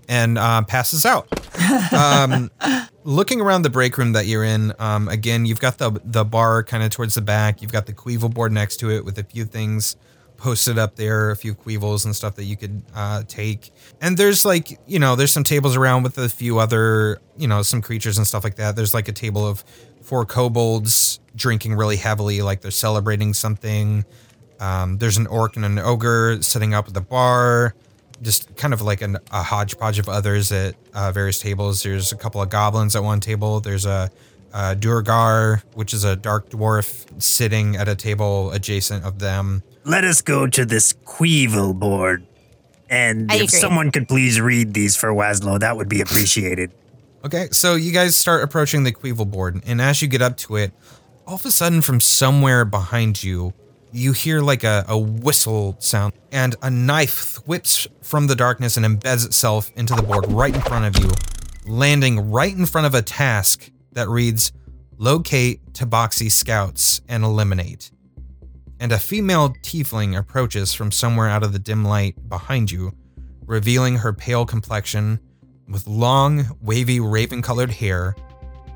and uh, passes out. Um, looking around the break room that you're in, um, again, you've got the the bar kind of towards the back. You've got the Quevil board next to it with a few things posted up there, a few Quevils and stuff that you could uh, take. And there's like, you know, there's some tables around with a few other, you know, some creatures and stuff like that. There's like a table of four kobolds drinking really heavily, like they're celebrating something. Um, there's an orc and an ogre sitting up at the bar, just kind of like an, a hodgepodge of others at uh, various tables. There's a couple of goblins at one table. There's a, a Durgar, which is a dark dwarf, sitting at a table adjacent of them. Let us go to this Quevil board. And I if agree. Someone could please read these for Wazlow, that would be appreciated. Okay, so you guys start approaching the Quevil board. And as you get up to it, all of a sudden from somewhere behind you, you hear like a, a whistle sound, and a knife whips from the darkness and embeds itself into the board right in front of you, landing right in front of a task that reads, locate Tabaxi scouts and eliminate. And a female tiefling approaches from somewhere out of the dim light behind you, revealing her pale complexion with long, wavy, raven-colored hair,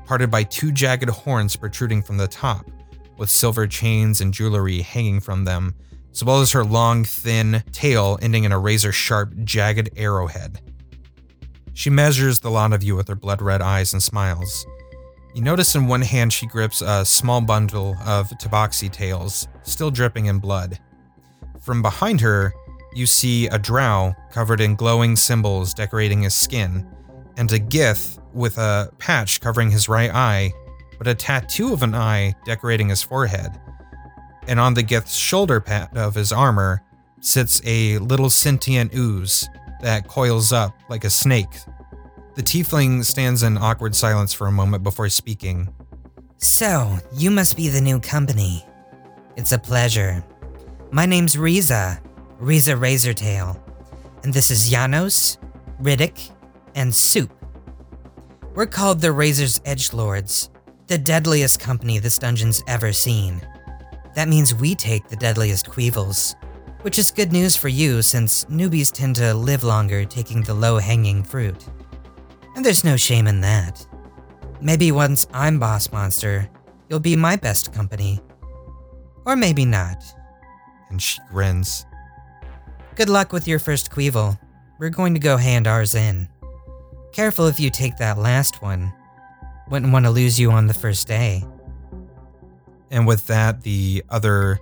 parted by two jagged horns protruding from the top, with silver chains and jewelry hanging from them, as well as her long, thin tail ending in a razor-sharp, jagged arrowhead. She measures the lot of you with her blood-red eyes and smiles. You notice in one hand she grips a small bundle of Tabaxi tails, still dripping in blood. From behind her, you see a drow covered in glowing symbols decorating his skin, and a gith with a patch covering his right eye, but a tattoo of an eye decorating his forehead. And on the Gith's shoulder pad of his armor sits a little sentient ooze that coils up like a snake. The tiefling stands in awkward silence for a moment before speaking. So, you must be the new company. It's a pleasure. My name's Riza, Riza Razortail, and this is Janos, Riddick, and Soup. We're called the Razor's Edgelords, the deadliest company this dungeon's ever seen. That means we take the deadliest Quevils, which is good news for you since newbies tend to live longer taking the low-hanging fruit. And there's no shame in that. Maybe once I'm boss monster, you'll be my best company. Or maybe not. And she grins. Good luck with your first Quevil. We're going to go hand ours in. Careful if you take that last one. Wouldn't want to lose you on the first day. And with that, the other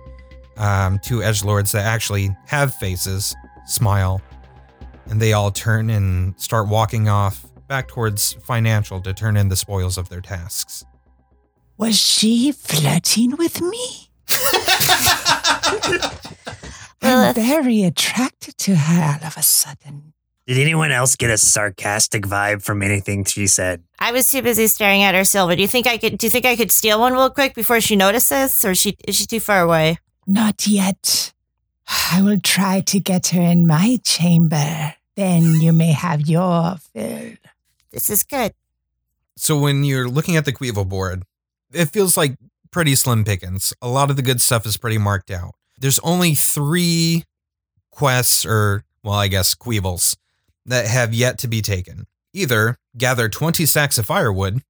um, two edgelords that actually have faces smile, and they all turn and start walking off back towards Financial to turn in the spoils of their tasks. Was she flirting with me? I'm very attracted to her all of a sudden. Did anyone else get a sarcastic vibe from anything she said? I was too busy staring at her silver. Do you think I could? Do you think I could steal one real quick before she notices, or is she is she too far away? Not yet. I will try to get her in my chamber. Then you may have your fill. This is good. So when you're looking at the Quevil board, it feels like pretty slim pickings. A lot of the good stuff is pretty marked out. There's only three quests, or, well, I guess Quevils, that have yet to be taken. Either gather twenty sacks of firewood,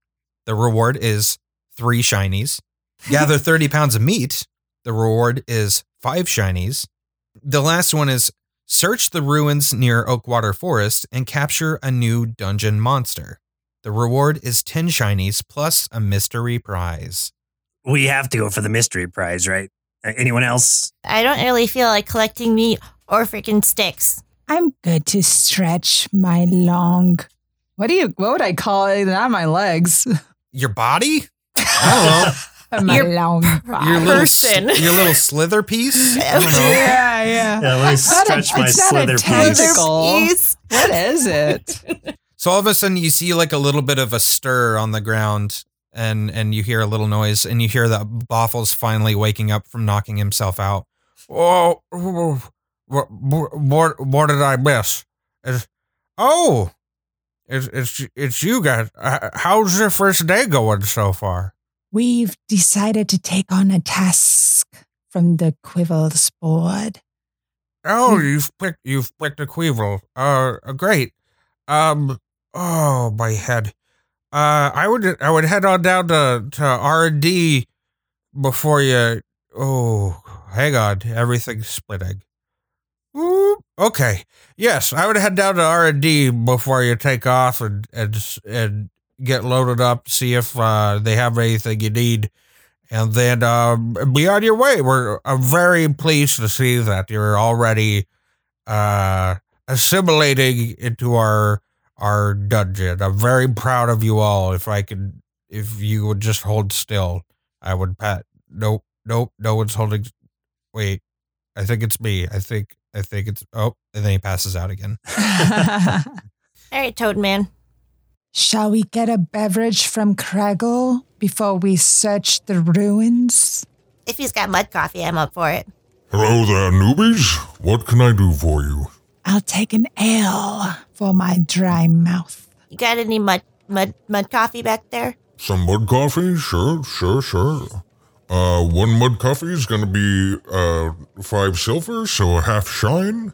the reward is three shinies. Gather thirty pounds of meat, the reward is five shinies. The last one is search the ruins near Oakwater Forest and capture a new dungeon monster. The reward is ten shinies plus a mystery prize. We have to go for the mystery prize, right? Anyone else? I don't really feel like collecting meat or freaking sticks. I'm good to stretch my long. What do you? What would I call it? Not my legs. Your body? I don't know. My your, long body. Your little, person. Your little slither piece? I don't know. Yeah, yeah. yeah let me stretch a, my slither piece. piece. What is it? So all of a sudden you see like a little bit of a stir on the ground. And and you hear a little noise, and you hear that Boffle's finally waking up from knocking himself out. Oh, what, what, what did I miss? It's, oh, it's, it's, it's you guys. How's your first day going so far? We've decided to take on a task from the Quevils board. Oh, you've picked you've picked a Quevil. Uh, great. Um, oh, my head. Uh, I would I would head on down to, to R and D before you... Oh, hang on. Everything's splitting. Ooh, okay. Yes, I would head down to R and D before you take off and and, and get loaded up, see if uh, they have anything you need, and then um, be on your way. We're I'm very pleased to see that you're already uh, assimilating into our... our dungeon. I'm very proud of you all. If I could, if you would just hold still, I would pat. Nope, nope, no one's holding. Wait, I think it's me. I think, I think it's, oh, and then he passes out again. All right, Toad Man. Shall we get a beverage from Craggle before we search the ruins? If he's got mud coffee, I'm up for it. Hello there, newbies. What can I do for you? I'll take an ale for my dry mouth. You got any mud mud, mud coffee back there? Some mud coffee? Sure, sure, sure. Uh, one mud coffee is going to be uh, five silver, so a half shine.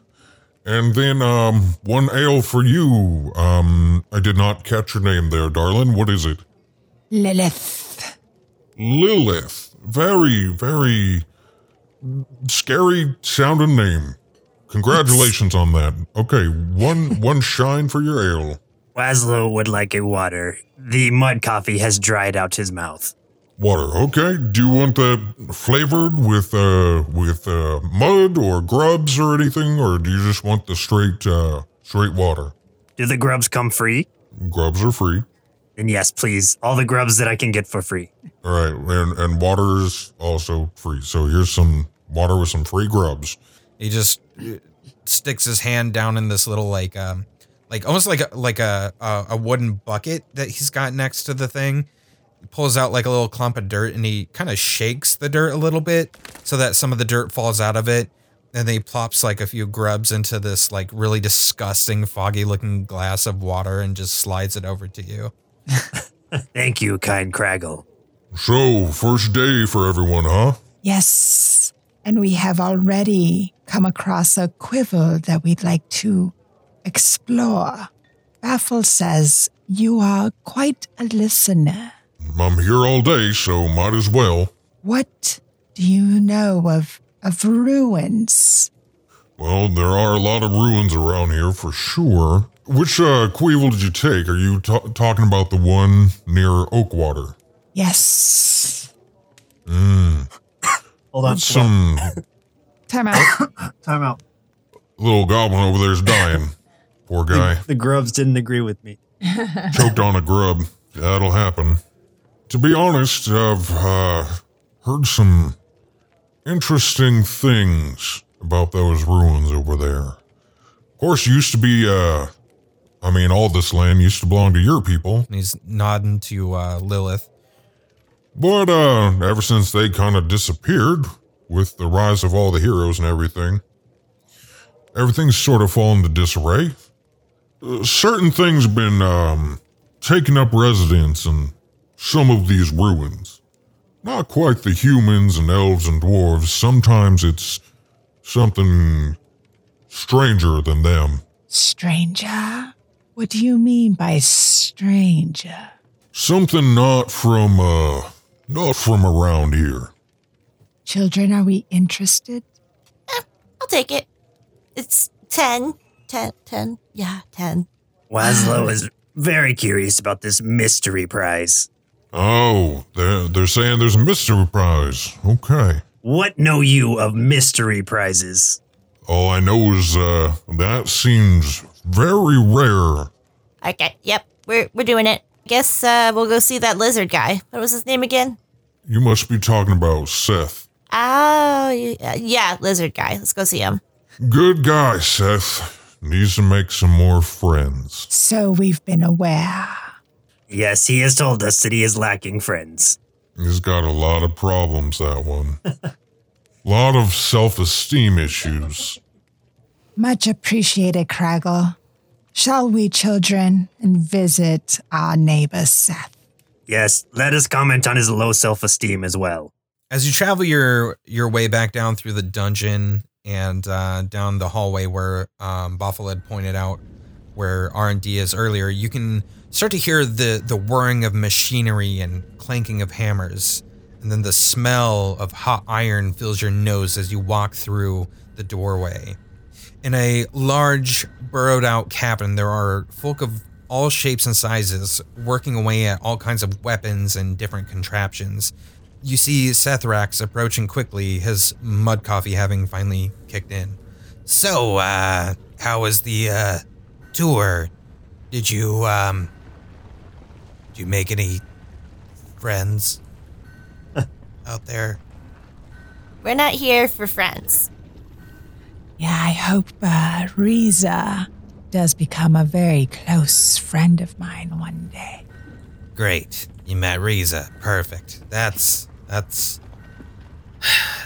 And then um, one ale for you. Um, I did not catch your name there, darling. What is it? Lilith. Lilith. Very, very scary sounding name. Congratulations on that. Okay, one one shine for your ale. Wazlow would like a water. The mud coffee has dried out his mouth. Water, okay. Do you want that flavored with uh, with uh, mud or grubs or anything, or do you just want the straight uh, straight water? Do the grubs come free? Grubs are free. And yes, please, all the grubs that I can get for free. All right, and, and water is also free. So here's some water with some free grubs. He just sticks his hand down in this little like, um, like almost like a, like a a wooden bucket that he's got next to the thing. He pulls out like a little clump of dirt and he kind of shakes the dirt a little bit so that some of the dirt falls out of it. And then he plops like a few grubs into this like really disgusting, foggy looking glass of water and just slides it over to you. Thank you, kind Craggle. So first day for everyone, huh? Yes. And we have already come across a Quevil that we'd like to explore. Boffle says you are quite a listener. I'm here all day, so might as well. What do you know of, of ruins? Well, there are a lot of ruins around here for sure. Which uh, Quevil did you take? Are you t- talking about the one near Oakwater? Yes. Hmm. Hold on. Some... Time out. Time out. Little goblin over there's dying. Poor guy. The, the grubs didn't agree with me. Choked on a grub. That'll happen. To be honest, I've uh, heard some interesting things about those ruins over there. course, used to be, uh, I mean, all this land used to belong to your people. And he's nodding to uh, Lilith. But uh, ever since they kind of disappeared with the rise of all the heroes and everything, everything's sort of fallen to disarray. Uh, certain things have been um, taking up residence in some of these ruins. Not quite the humans and elves and dwarves. Sometimes it's something stranger than them. Stranger? What do you mean by stranger? Something not from, uh, not from around here. Children, are we interested? Eh, I'll take it. It's ten. Ten, ten, yeah, ten. Wazlow is very curious about this mystery prize. Oh, they're, they're saying there's a mystery prize. Okay. What know you of mystery prizes? All I know is uh, that seems very rare. Okay, yep, we're we're doing it. Guess uh, we'll go see that lizard guy. What was his name again? You must be talking about Seth. Oh, yeah, lizard guy. Let's go see him. Good guy, Seth. Needs to make some more friends. So we've been aware. Yes, he has told us that he is lacking friends. He's got a lot of problems, that one. A lot of self-esteem issues. Much appreciated, Craggle. Shall we, children, and visit our neighbor, Seth? Yes, let us comment on his low self-esteem as well. As you travel your, your way back down through the dungeon, and uh, down the hallway where um, Boffle had pointed out where R and D is earlier, you can start to hear the, the whirring of machinery and clanking of hammers. And then the smell of hot iron fills your nose as you walk through the doorway. In a large, burrowed-out cabin, there are folk of all shapes and sizes working away at all kinds of weapons and different contraptions. You see Seth Rax approaching quickly, his mud coffee having finally kicked in. So, uh, how was the, uh, tour? Did you, um, did you make any friends out there? We're not here for friends. Yeah, I hope, uh, Riza does become a very close friend of mine one day. Great. You met Riza. Perfect. That's... That's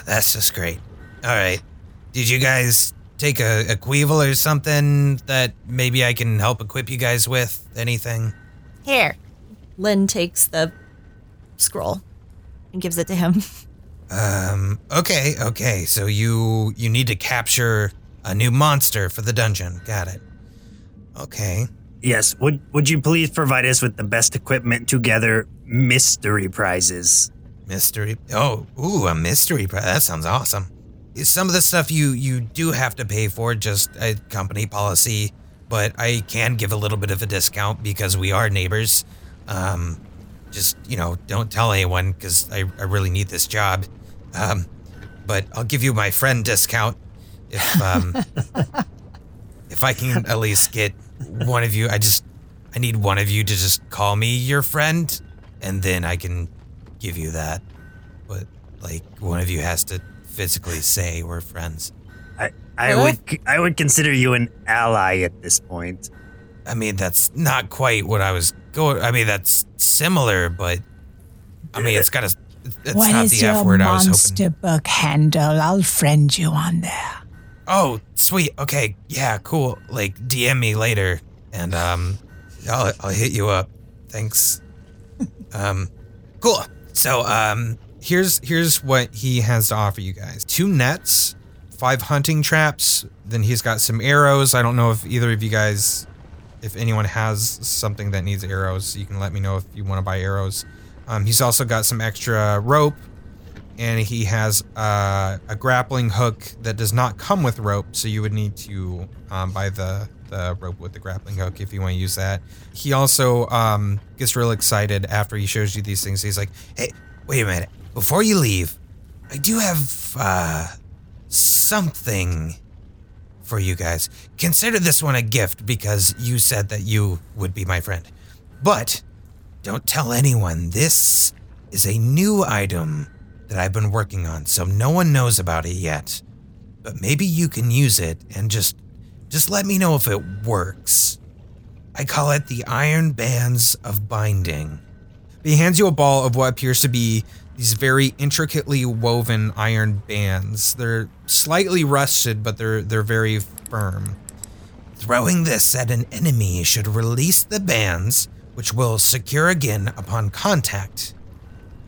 that's just great. All right. Did you guys take a, a Quevil or something that maybe I can help equip you guys with? Anything? Here. Len takes the scroll and gives it to him. Um. Okay, okay. So you, you need to capture a new monster for the dungeon. Got it. Okay. Yes. Would, would you please provide us with the best equipment to gather mystery prizes? Mystery? Oh, ooh, a mystery prize. That sounds awesome. Some of the stuff you, you do have to pay for, just a company policy, but I can give a little bit of a discount because we are neighbors. Um, just, you know, don't tell anyone because I, I really need this job. Um, but I'll give you my friend discount if, um, if I can at least get one of you. I just, I need one of you to just call me your friend and then I can give you that, but like one of you has to physically say we're friends. I I what? would I would consider you an ally at this point. I mean that's not quite what I was going. I mean that's similar, but I mean it's got a. It's what not is the F word I was hoping. What is your monster book handle? I'll friend you on there. Oh, sweet. Okay, yeah, cool. Like D M me later, and um, I'll I'll hit you up. Thanks. um, cool. So um, here's here's what he has to offer you guys. Two nets, five hunting traps, then he's got some arrows. I don't know if either of you guys, if anyone has something that needs arrows, you can let me know if you want to buy arrows. Um, he's also got some extra rope, and he has uh, a grappling hook that does not come with rope, so you would need to um, buy the, the rope with the grappling hook if you want to use that. He also um, gets real excited after he shows you these things. He's like, hey, wait a minute. Before you leave, I do have uh, something for you guys. Consider this one a gift because you said that you would be my friend. But don't tell anyone. This is a new item that I've been working on, so no one knows about it yet. But maybe you can use it and just Just let me know if it works. I call it the Iron Bands of Binding. But he hands you a ball of what appears to be these very intricately woven iron bands. They're slightly rusted, but they're they're very firm. Throwing this at an enemy should release the bands, which will secure again upon contact.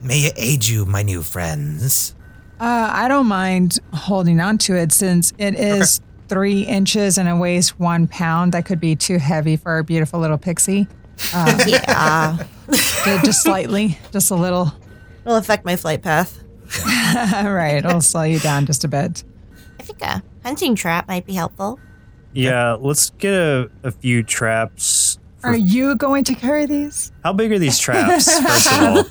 May it aid you, my new friends. Uh, I don't mind holding on to it since it is okay. three inches and it weighs one pound. That could be too heavy for our beautiful little pixie. Uh, yeah. Just slightly, just a little. It'll affect my flight path. Right, it'll slow you down just a bit. I think a hunting trap might be helpful. Yeah, let's get a, a few traps. For... Are you going to carry these? How big are these traps, first of all?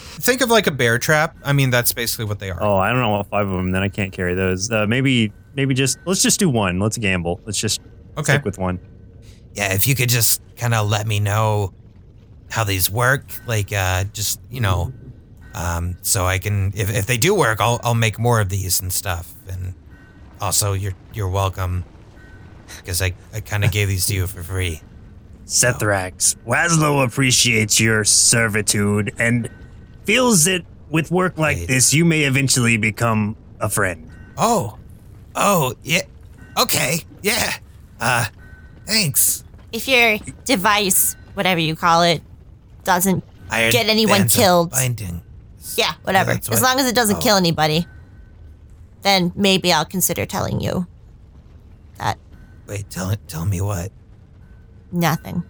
Think of like a bear trap. I mean, that's basically what they are. Oh, I don't know about five of them, then I can't carry those. Uh, maybe maybe just, let's just do one. Let's gamble. Let's just okay. stick with one. Yeah, if you could just kind of let me know how these work. Like, uh, just, you know... Um, so I can, if, if they do work, I'll I'll make more of these and stuff. And also, you're you're welcome, because I, I kind of gave these to you for free. Seth Rax, Wazlow appreciates your servitude and feels that with work like Wait. this, you may eventually become a friend. Oh, oh yeah, okay, yeah. Uh, thanks. If your device, whatever you call it, doesn't Iron get anyone killed. Binding. Yeah, whatever. Yeah, as what, long as it doesn't oh. kill anybody, then maybe I'll consider telling you that. Wait, tell tell me what? Nothing.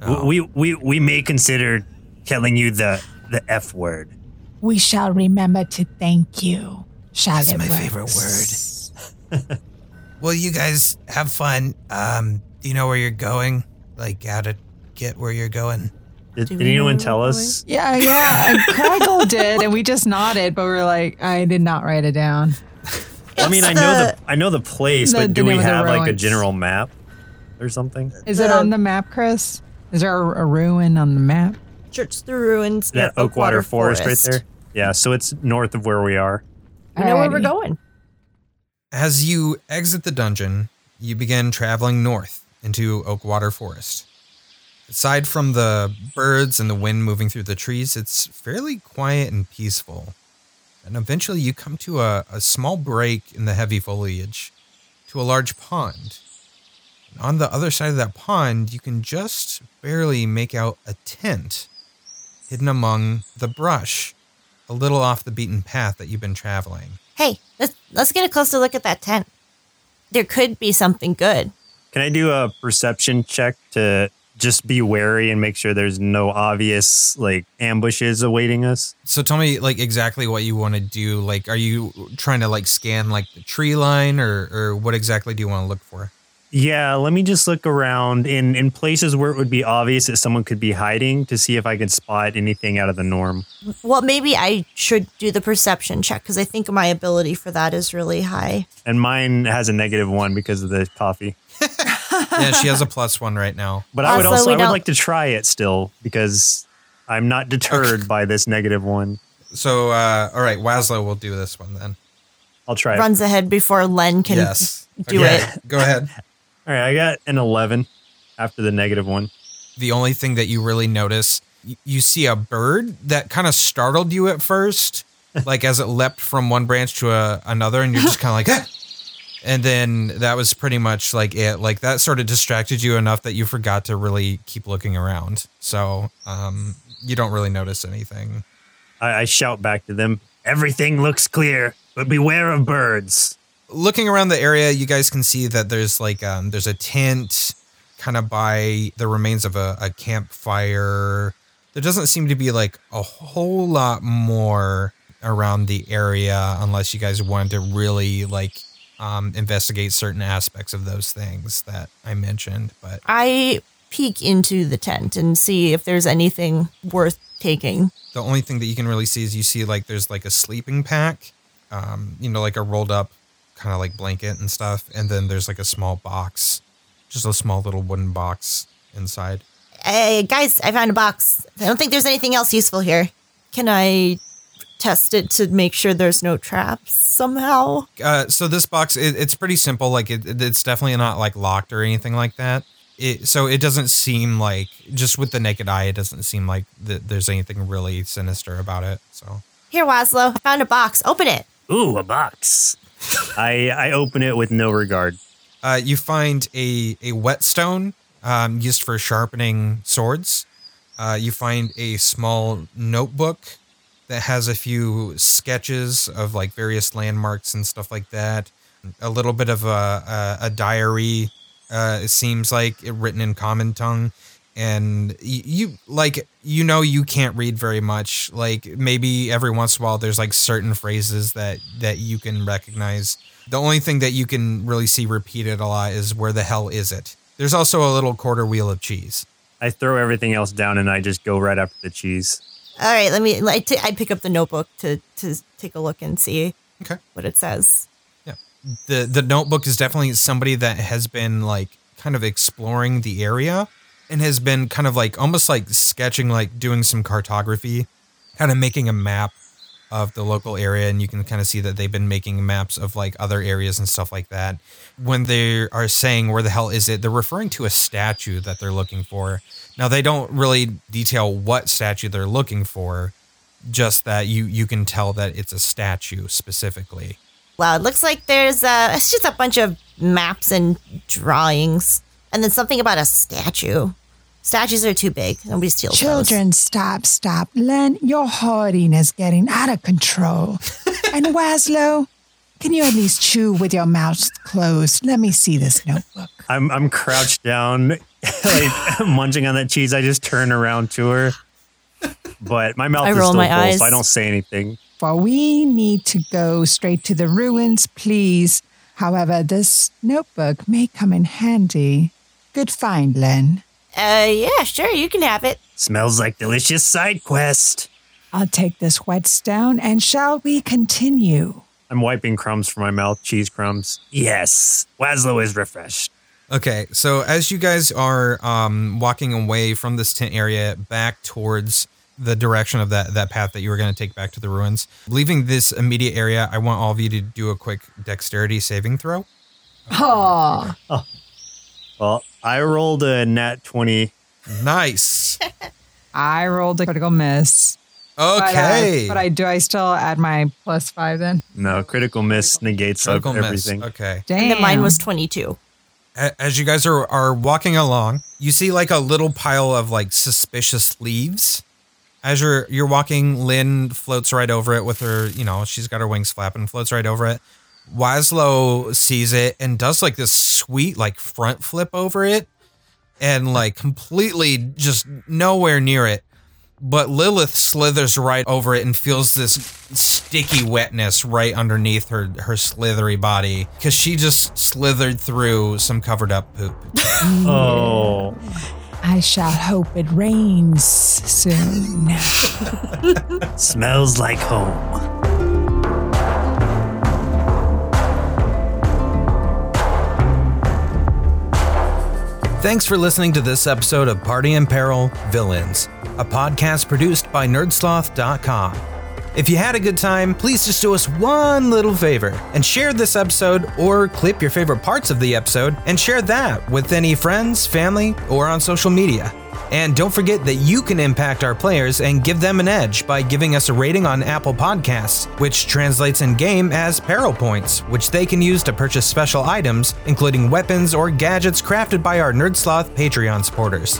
Oh. We, we we may consider telling you the, the F word. We shall remember to thank you. Shall That's it my works? favorite word. Well, you guys have fun. Um, do you know where you're going? Like, how to get where you're going? Did, did anyone tell us? Yeah, yeah. Craggle did, and we just nodded, but we were like, I did not write it down. I mean, I know the I know the place, the, but do we have like a general map or something? Is it on the map, Chris? Is there a, a ruin on the map? Church the ruins. That Oakwater Forest right there. Yeah, so it's north of where we are. I know where we're going. As you exit the dungeon, you begin traveling north into Oakwater Forest. Aside from the birds and the wind moving through the trees, it's fairly quiet and peaceful. And eventually you come to a, a small break in the heavy foliage to a large pond. And on the other side of that pond, you can just barely make out a tent hidden among the brush, a little off the beaten path that you've been traveling. Hey, let's, let's get a closer look at that tent. There could be something good. Can I do a perception check to... just be wary and make sure there's no obvious like ambushes awaiting us? So tell me like exactly what you want to do. Like, are you trying to like scan like the tree line or, or what exactly do you want to look for? Yeah, let me just look around in, in places where it would be obvious that someone could be hiding to see if I can spot anything out of the norm. Well, maybe I should do the perception check because I think my ability for that is really high. And mine has a negative one because of the coffee. Yeah, she has a plus one right now. But also, I would also I would like to try it still because I'm not deterred by this negative one. So, uh, all right, Wazlow will do this one then. I'll try. Runs it. ahead before Len can yes. do okay. it. Go ahead. All right, I got an eleven after the negative one. The only thing that you really notice, you see a bird that kind of startled you at first, like as it leapt from one branch to a, another, and you're just kind of like, ah! And then that was pretty much like it. Like that sort of distracted you enough that you forgot to really keep looking around. So um, you don't really notice anything. I, I shout back to them. Everything looks clear, but beware of birds. Looking around the area, you guys can see that there's like um, there's a tent kind of by the remains of a, a campfire. There doesn't seem to be like a whole lot more around the area unless you guys wanted to really like Um, investigate certain aspects of those things that I mentioned. But I peek into the tent and see if there's anything worth taking. The only thing that you can really see is you see like there's like a sleeping pack, um, you know, like a rolled up kind of like blanket and stuff. And then there's like a small box, just a small little wooden box inside. Hey, guys, I found a box. I don't think there's anything else useful here. Can I tested to make sure there's no traps somehow? Uh, so this box, it, it's pretty simple. Like it, it's definitely not like locked or anything like that. It, so it doesn't seem like, just with the naked eye, it doesn't seem like th- there's anything really sinister about it. So here, Wazlow, I found a box. Open it. Ooh, a box. I I open it with no regard. Uh, you find a a whetstone um, used for sharpening swords. Uh, you find a small notebook that has a few sketches of like various landmarks and stuff like that. A little bit of a a, a diary. Uh, it seems like it written in common tongue, and you, you like you know you can't read very much. Like maybe every once in a while there's like certain phrases that that you can recognize. The only thing that you can really see repeated a lot is "where the hell is it?" There's also a little quarter wheel of cheese. I throw everything else down and I just go right after the cheese. All right, let me. I, t- I pick up the notebook to to take a look and see okay. what it says. The the notebook is definitely somebody that has been like kind of exploring the area and has been kind of like almost like sketching, like doing some cartography, kind of making a map of the local area. And you can kind of see that they've been making maps of like other areas and stuff like that. When they are saying, "where the hell is it?" they're referring to a statue that they're looking for. Now, they don't really detail what statue they're looking for, just that you, you can tell that it's a statue specifically. Wow, it looks like there's uh, it's just a bunch of maps and drawings, and then something about a statue. Statues are too big. Nobody steals those. Children, stop, stop. Len, your hoarding is getting out of control. And Wazlow, can you at least chew with your mouth closed? Let me see this notebook. I'm I'm crouched down, like munching on that cheese. I just turn around to her, but my mouth I is roll still my full, eyes. So I don't say anything. Well, we need to go straight to the ruins, please. However, this notebook may come in handy. Good find, Len. Uh, yeah, sure, you can have it. Smells like delicious side quest. I'll take this whetstone, and shall we continue? I'm wiping crumbs from my mouth, cheese crumbs. Yes, Wazlow is refreshed. Okay, so as you guys are um, walking away from this tent area back towards the direction of that, that path that you were going to take back to the ruins. Leaving this immediate area, I want all of you to do a quick dexterity saving throw. Okay. Oh. oh. Well, I rolled a nat twenty. Nice. I rolled a critical miss. Okay. But, uh, but I do I still add my plus five then? No, critical miss negates critical everything. Miss. Okay. Damn. And the mine was twenty-two. As you guys are, are walking along, you see like a little pile of like suspicious leaves. As you're, you're walking, Lynn floats right over it with her, you know, she's got her wings flapping, floats right over it. Wazlow sees it and does like this sweet, like front flip over it and like completely just nowhere near it. But Lilith slithers right over it and feels this sticky wetness right underneath her, her slithery body because she just slithered through some covered up poop. Oh. I shall hope it rains soon. Smells like home. Thanks for listening to this episode of Party in Peril Villains, a podcast produced by nerd sloth dot com. If you had a good time, please just do us one little favor and share this episode or clip your favorite parts of the episode and share that with any friends, family, or on social media. And don't forget that you can impact our players and give them an edge by giving us a rating on Apple Podcasts, which translates in-game as Peril Points, which they can use to purchase special items, including weapons or gadgets crafted by our Nerd Sloth Patreon supporters.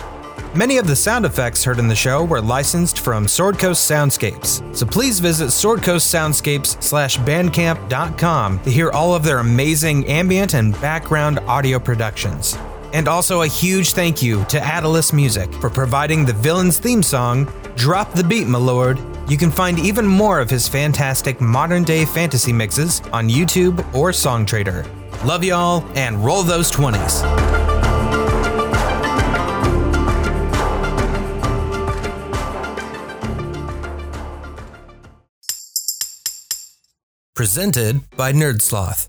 Many of the sound effects heard in the show were licensed from Sword Coast Soundscapes, so please visit sword coast soundscapes slash bandcamp dot com to hear all of their amazing ambient and background audio productions. And also a huge thank you to Attalus Music for providing the villain's theme song, Drop the Beat, My Lord. You can find even more of his fantastic modern-day fantasy mixes on YouTube or Songtrader. Love y'all, and roll those twenties. Presented by Nerd Sloth,